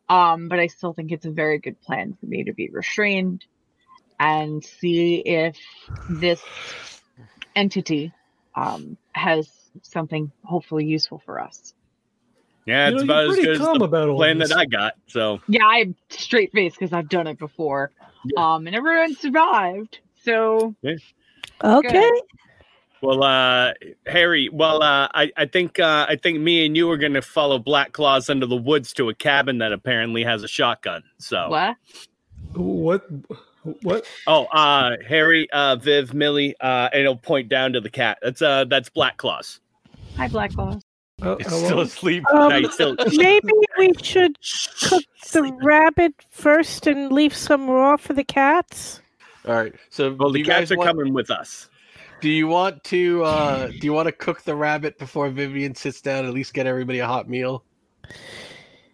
Um, but I still think it's a very good plan for me to be restrained and see if this entity um, has something hopefully useful for us. Yeah, it's you know, about as good as the about plan that I got. So yeah, I'm straight faced because I've done it before, yeah. um, and everyone survived. So yeah. okay. Good. Well, uh, Harry. Well, uh, I I think uh, I think me and you are going to follow Black Claws into the woods to a cabin that apparently has a shotgun. So what? What? What? Oh, uh, Harry, uh, Viv, Millie, uh, and it'll point down to the cat. That's uh, that's Black Claws. Hi, Black Claws. Oh, it's hello. Still asleep. Um, no, still... Maybe we should cook the rabbit first and leave some raw for the cats. All right. So well, the cats are want... coming with us. Do you want to? Uh, do you want to cook the rabbit before Vivian sits down? At least get everybody a hot meal.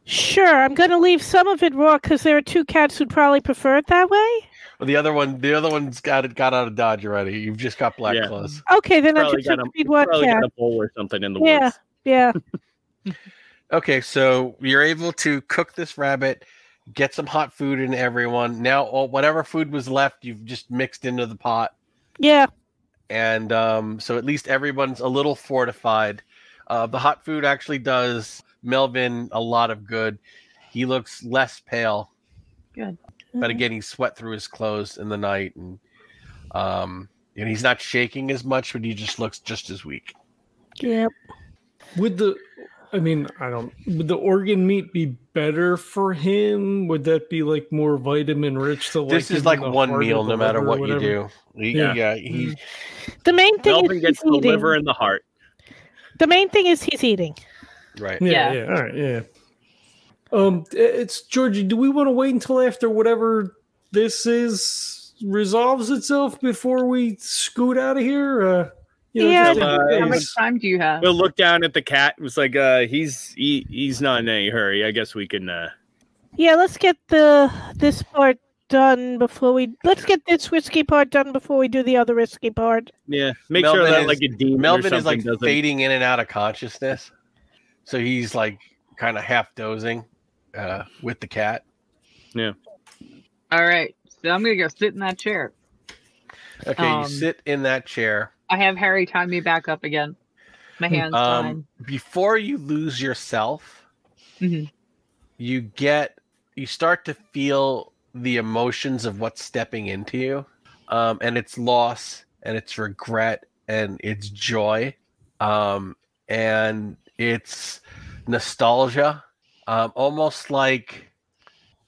Sure. I'm going to leave some of it raw because there are two cats who'd probably prefer it that way. Well, the other one, the other one's got it, got out of dodge already. You've just got Black yeah. Claws. Okay, then I just feed one probably cat. Got a bowl or something in the yeah. woods. Yeah. Okay, so you're able to cook this rabbit, get some hot food in everyone. Now, all, whatever food was left, you've just mixed into the pot. Yeah. And um, so at least everyone's a little fortified. Uh, the hot food actually does Melvin a lot of good. He looks less pale. Good. Mm-hmm. But again, he sweat through his clothes in the night. And, um, and he's not shaking as much, but he just looks just as weak. Yep. Would the, I mean, I don't, would the organ meat be better for him? Would that be like more vitamin rich? To like this is like one meal, no matter what you do. Yeah. yeah he, the main thing Melvin is gets the eating. liver and the heart. The main thing is he's eating. Right. Yeah. yeah. yeah. All right. Yeah. Um, it's Georgie. Do we want to wait until after whatever this is resolves itself before we scoot out of here? Uh, You know, yeah. Just, uh, how much time do you have? We'll look down at the cat. It was like, uh, he's he, he's not in any hurry. I guess we can. Uh... Yeah, let's get the this part done before we. Let's get this risky part done before we do the other risky part. Yeah, make Melvin sure that is, like a demon. Melvin or is like doesn't... fading in and out of consciousness, so he's like kind of half dozing uh, with the cat. Yeah. All right, so I'm gonna go sit in that chair. Okay, um, you sit in that chair. I have Harry tie me back up again. My hands um, time. Before you lose yourself, mm-hmm. you get you start to feel the emotions of what's stepping into you, um, and it's loss, and it's regret, and it's joy, um, and it's nostalgia. Um, almost like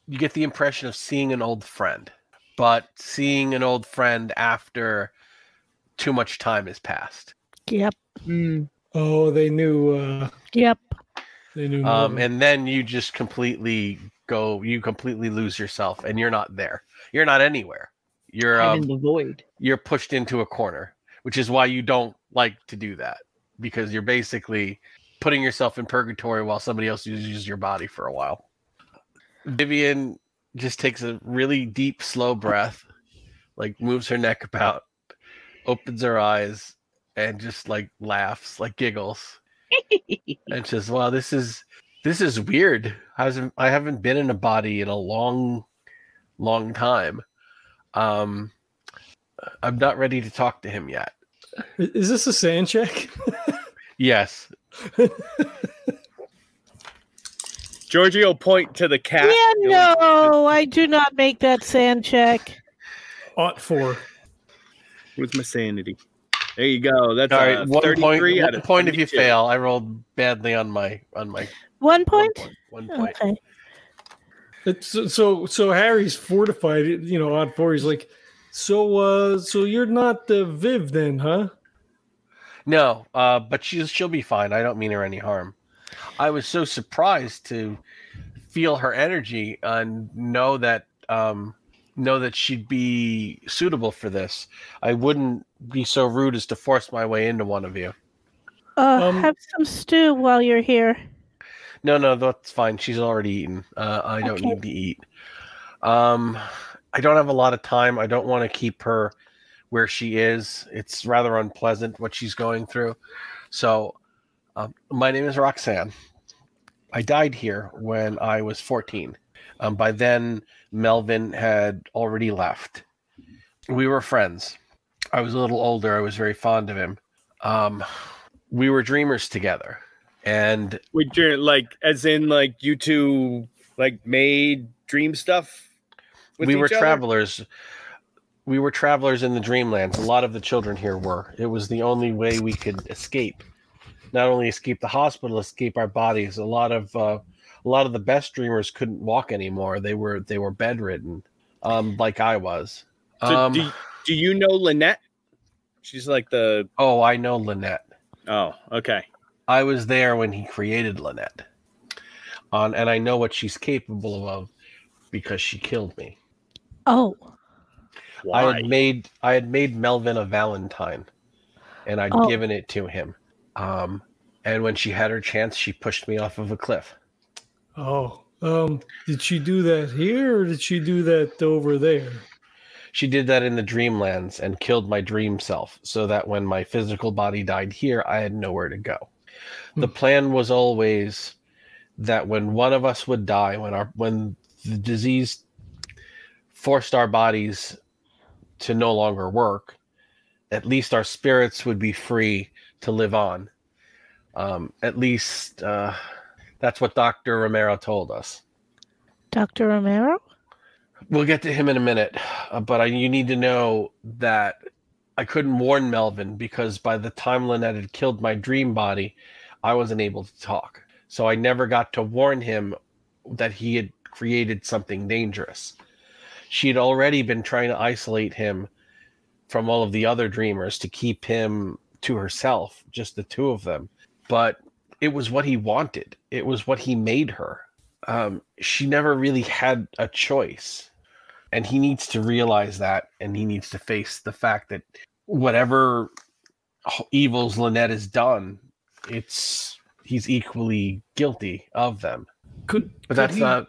you get the impression of seeing an old friend, but seeing an old friend after too much time has passed. Yep. Mm. Oh, they knew. Uh, yep. They knew. Um, and then you just completely go. You completely lose yourself, and you're not there. You're not anywhere. You're um, in the void. You're pushed into a corner, which is why you don't like to do that, because you're basically putting yourself in purgatory while somebody else uses your body for a while. Vivian just takes a really deep, slow breath, like moves her neck about, opens her eyes, and just like laughs, like giggles, and says, "Wow, this is this is weird. I was I haven't been in a body in a long, long time. Um, I'm not ready to talk to him yet." Is this a sand check? Yes. Georgie will point to the cat. Yeah, no, I do not make that sand check. Ought for. With my sanity. There you go. That's all right. one point, one point if you fail. I rolled badly on my on my one point. One point. One point. Okay. It's, so so Harry's fortified. You know, odd four. He's like, so uh, so you're not the uh, Viv then, huh? No, uh, but she's she'll be fine. I don't mean her any harm. I was so surprised to feel her energy and know that um, know that she'd be suitable for this. I wouldn't be so rude as to force my way into one of you. Uh, um, have some stew while you're here. No, no, that's fine. She's already eaten. Uh, I don't okay. need to eat. Um, I don't have a lot of time. I don't want to keep her where she is. It's rather unpleasant what she's going through. So... Um, my name is Roxanne. I died here when I was fourteen. Um, by then, Melvin had already left. We were friends. I was a little older. I was very fond of him. Um, we were dreamers together. And we dream, like, as in, like, you two, like, made dream stuff with each other? We were travelers. We were travelers in the dreamlands. A lot of the children here were. It was the only way we could escape. Not only escape the hospital, escape our bodies. A lot of uh, a lot of the best dreamers couldn't walk anymore. They were they were bedridden, um, like I was. So um, do, do you know Lynette? She's like the oh, I know Lynette. Oh, okay. I was there when he created Lynette, on um, and I know what she's capable of because she killed me. Oh, why? I had made I had made Melvin a Valentine, and I'd oh. given it to him. Um, and when she had her chance, she pushed me off of a cliff. Oh, um, did she do that here or did she do that over there? She did that in the dreamlands and killed my dream self so that when my physical body died here, I had nowhere to go. Hmm. The plan was always that when one of us would die, when our, when the disease forced our bodies to no longer work, at least our spirits would be free to live on. Um, at least uh, that's what Doctor Romero told us. Doctor Romero? We'll get to him in a minute, uh, but I, you need to know that I couldn't warn Melvin because by the time Lynette had killed my dream body, I wasn't able to talk. So I never got to warn him that he had created something dangerous. She had already been trying to isolate him from all of the other dreamers to keep him to herself, just the two of them, but it was what he wanted. It was what he made her. Um, she never really had a choice, and he needs to realize that, and he needs to face the fact that whatever evils Lynette has done, it's he's equally guilty of them. Could but that's could he, not.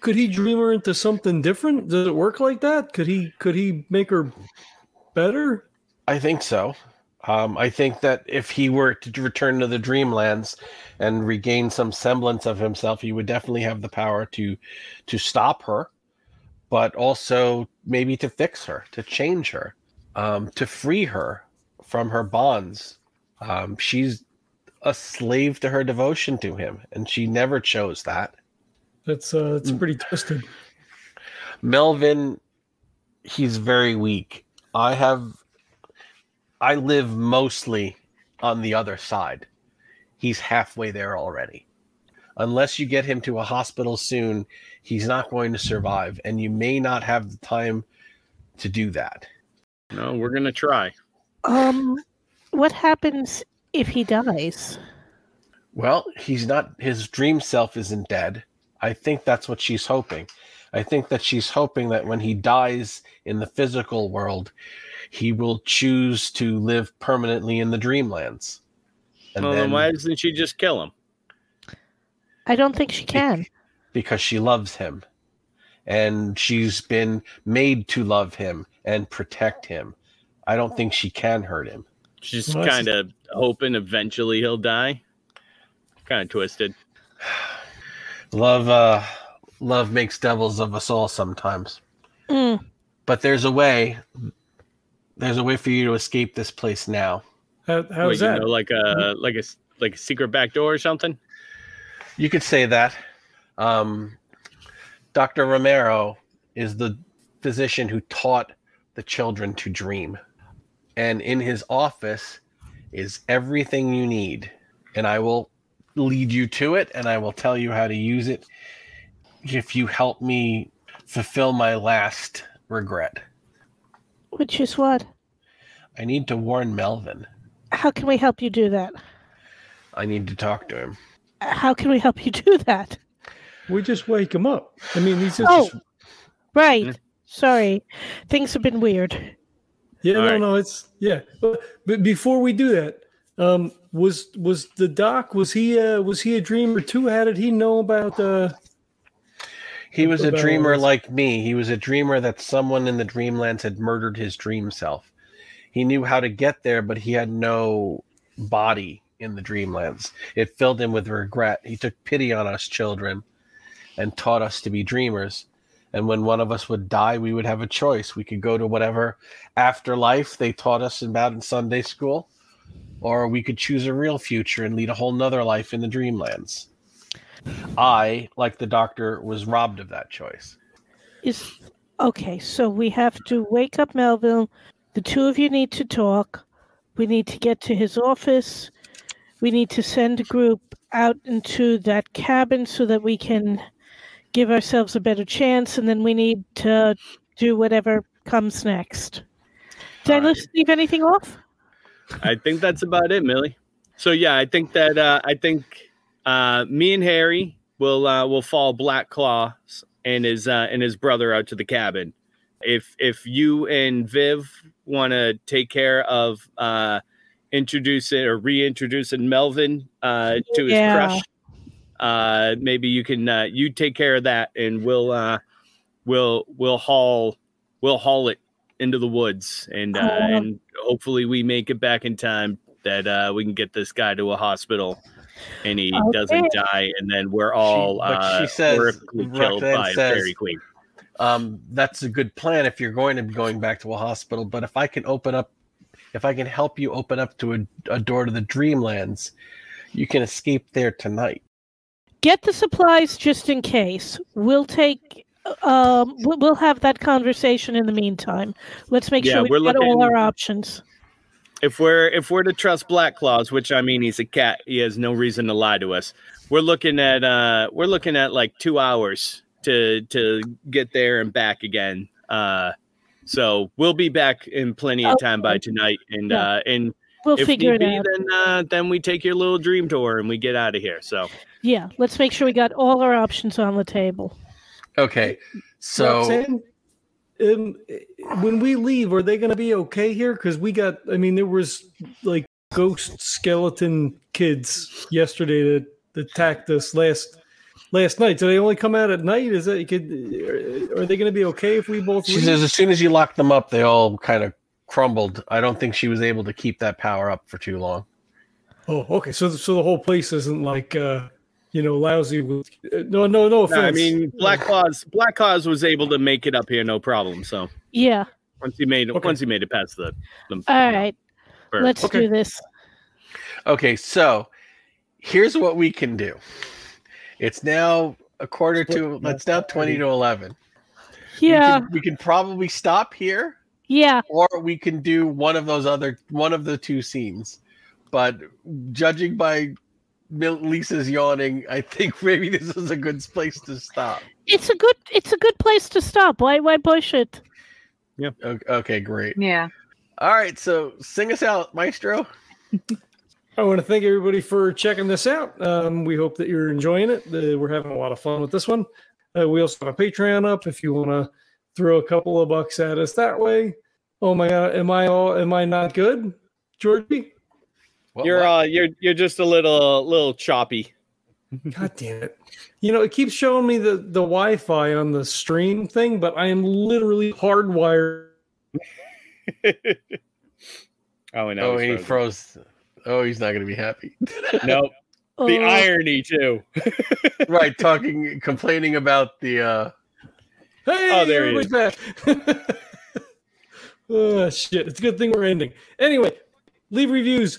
Could he dream her into something different? Does it work like that? Could he? Could he make her better? I think so. Um, I think that if he were to return to the Dreamlands and regain some semblance of himself, he would definitely have the power to to stop her, but also maybe to fix her, to change her, um, to free her from her bonds. Um, she's a slave to her devotion to him, and she never chose that. That's uh, it's pretty twisted. Melvin, he's very weak. I have... I live mostly on the other side. He's halfway there already. Unless you get him to a hospital soon, he's not going to survive, and you may not have the time to do that. No, we're going to try. Um, what happens if he dies? Well, he's not, his dream self isn't dead. I think that's what she's hoping. I think that she's hoping that when he dies in the physical world, he will choose to live permanently in the Dreamlands. And well, then why doesn't she just kill him? I don't think she can. Because she loves him. And she's been made to love him and protect him. I don't think she can hurt him. She's just kind of hoping eventually he'll die. Kind of twisted. Love, uh, love makes devils of us all sometimes. Mm. But there's a way... There's a way for you to escape this place now. How, how Wait, is that? You know, like a like a like a secret back door or something. You could say that. Um, Doctor Romero is the physician who taught the children to dream, and in his office is everything you need. And I will lead you to it, and I will tell you how to use it if you help me fulfill my last regret. Which is what? I need to warn Melvin. How can we help you do that? I need to talk to him. How can we help you do that? We just wake him up. I mean, he's just... Oh, right. Yeah. Sorry. Things have been weird. Yeah, All no, right. no, it's... Yeah. But, but before we do that, um, was was the doc, was he uh, was he a dreamer too? How did he know about... Uh... He was a dreamer like me. He was a dreamer that someone in the Dreamlands had murdered his dream self. He knew how to get there, but he had no body in the Dreamlands. It filled him with regret. He took pity on us children and taught us to be dreamers. And when one of us would die, we would have a choice. We could go to whatever afterlife they taught us about in Sunday school, or we could choose a real future and lead a whole nother life in the Dreamlands. I, like the doctor, was robbed of that choice. Is okay, so we have to wake up Melville. The two of you need to talk. We need to get to his office. We need to send a group out into that cabin so that we can give ourselves a better chance, and then we need to do whatever comes next. Did All I right. leave anything off? I think that's about it, Millie. So, yeah, I think that, uh, I think... Uh, me and Harry will uh, will follow Black Claws and his uh, and his brother out to the cabin. If if you and Viv want to take care of uh, introducing or reintroducing Melvin uh, to yeah. his crush, uh, maybe you can uh, you take care of that, and we'll uh, we'll we'll haul we'll haul it into the woods, and uh, oh. and hopefully we make it back in time that uh, we can get this guy to a hospital. And he okay. doesn't die, and then we're all she, uh, she says, horrifically killed by says, Fairy Queen. Um, that's a good plan if you're going to be going back to a hospital. But if I can open up, if I can help you open up to a, a door to the Dreamlands, you can escape there tonight. Get the supplies just in case. We'll take. Um, we'll have that conversation in the meantime. Let's make yeah, sure we've got all our options. If we're if we're to trust Black Claws, which I mean, he's a cat. He has no reason to lie to us. We're looking at uh, we're looking at like two hours to to get there and back again. Uh, so we'll be back in plenty of time by tonight. And yeah. uh, and we'll if figure it be, out. Then uh, then we take your little dream tour and we get out of here. So yeah, let's make sure we got all our options on the table. Okay, so Roxanne, um, when we leave, are they going to be okay here? Because we got, I mean, there was like ghost skeleton kids yesterday that, that attacked us last last night. Do they only come out at night? Is that you could? Are, are they going to be okay if we both? She leave? Says as soon as you locked them up, they all kind of crumbled. I don't think she was able to keep that power up for too long. Oh, okay. So, so the whole place isn't like. Uh, You know, lousy. With, uh, no, no, no. Offense. No, I mean, Black Claws. Black Claws was able to make it up here, no problem. So yeah. Once he made, okay. once he made it past the. the All right, bird. let's okay. do this. Okay, so here's what we can do. It's now a quarter to. It's now twenty to eleven. Yeah, we can, we can probably stop here. Yeah, or we can do one of those other one of the two scenes, but judging by. Lisa's yawning. I think maybe this is a good place to stop. It's a good. It's a good place to stop. Why? Why push it? Yep. Okay, okay. Great. Yeah. All right. So sing us out, Maestro. I want to thank everybody for checking this out. Um, we hope that you're enjoying it. Uh, we're having a lot of fun with this one. Uh, we also have a Patreon up if you want to throw a couple of bucks at us that way. Oh my God! Am I all? Am I not good, Georgie? What, you're uh, you're you're just a little little choppy. God damn it! You know it keeps showing me the the Wi-Fi on the stream thing, but I am literally hardwired. oh, and oh, he froze. Oh, he's not going to be happy. Nope. Oh. The irony too. Right, talking, complaining about the. Uh... Hey, oh, there he is. Back. Oh shit! It's a good thing we're ending. Anyway, leave reviews.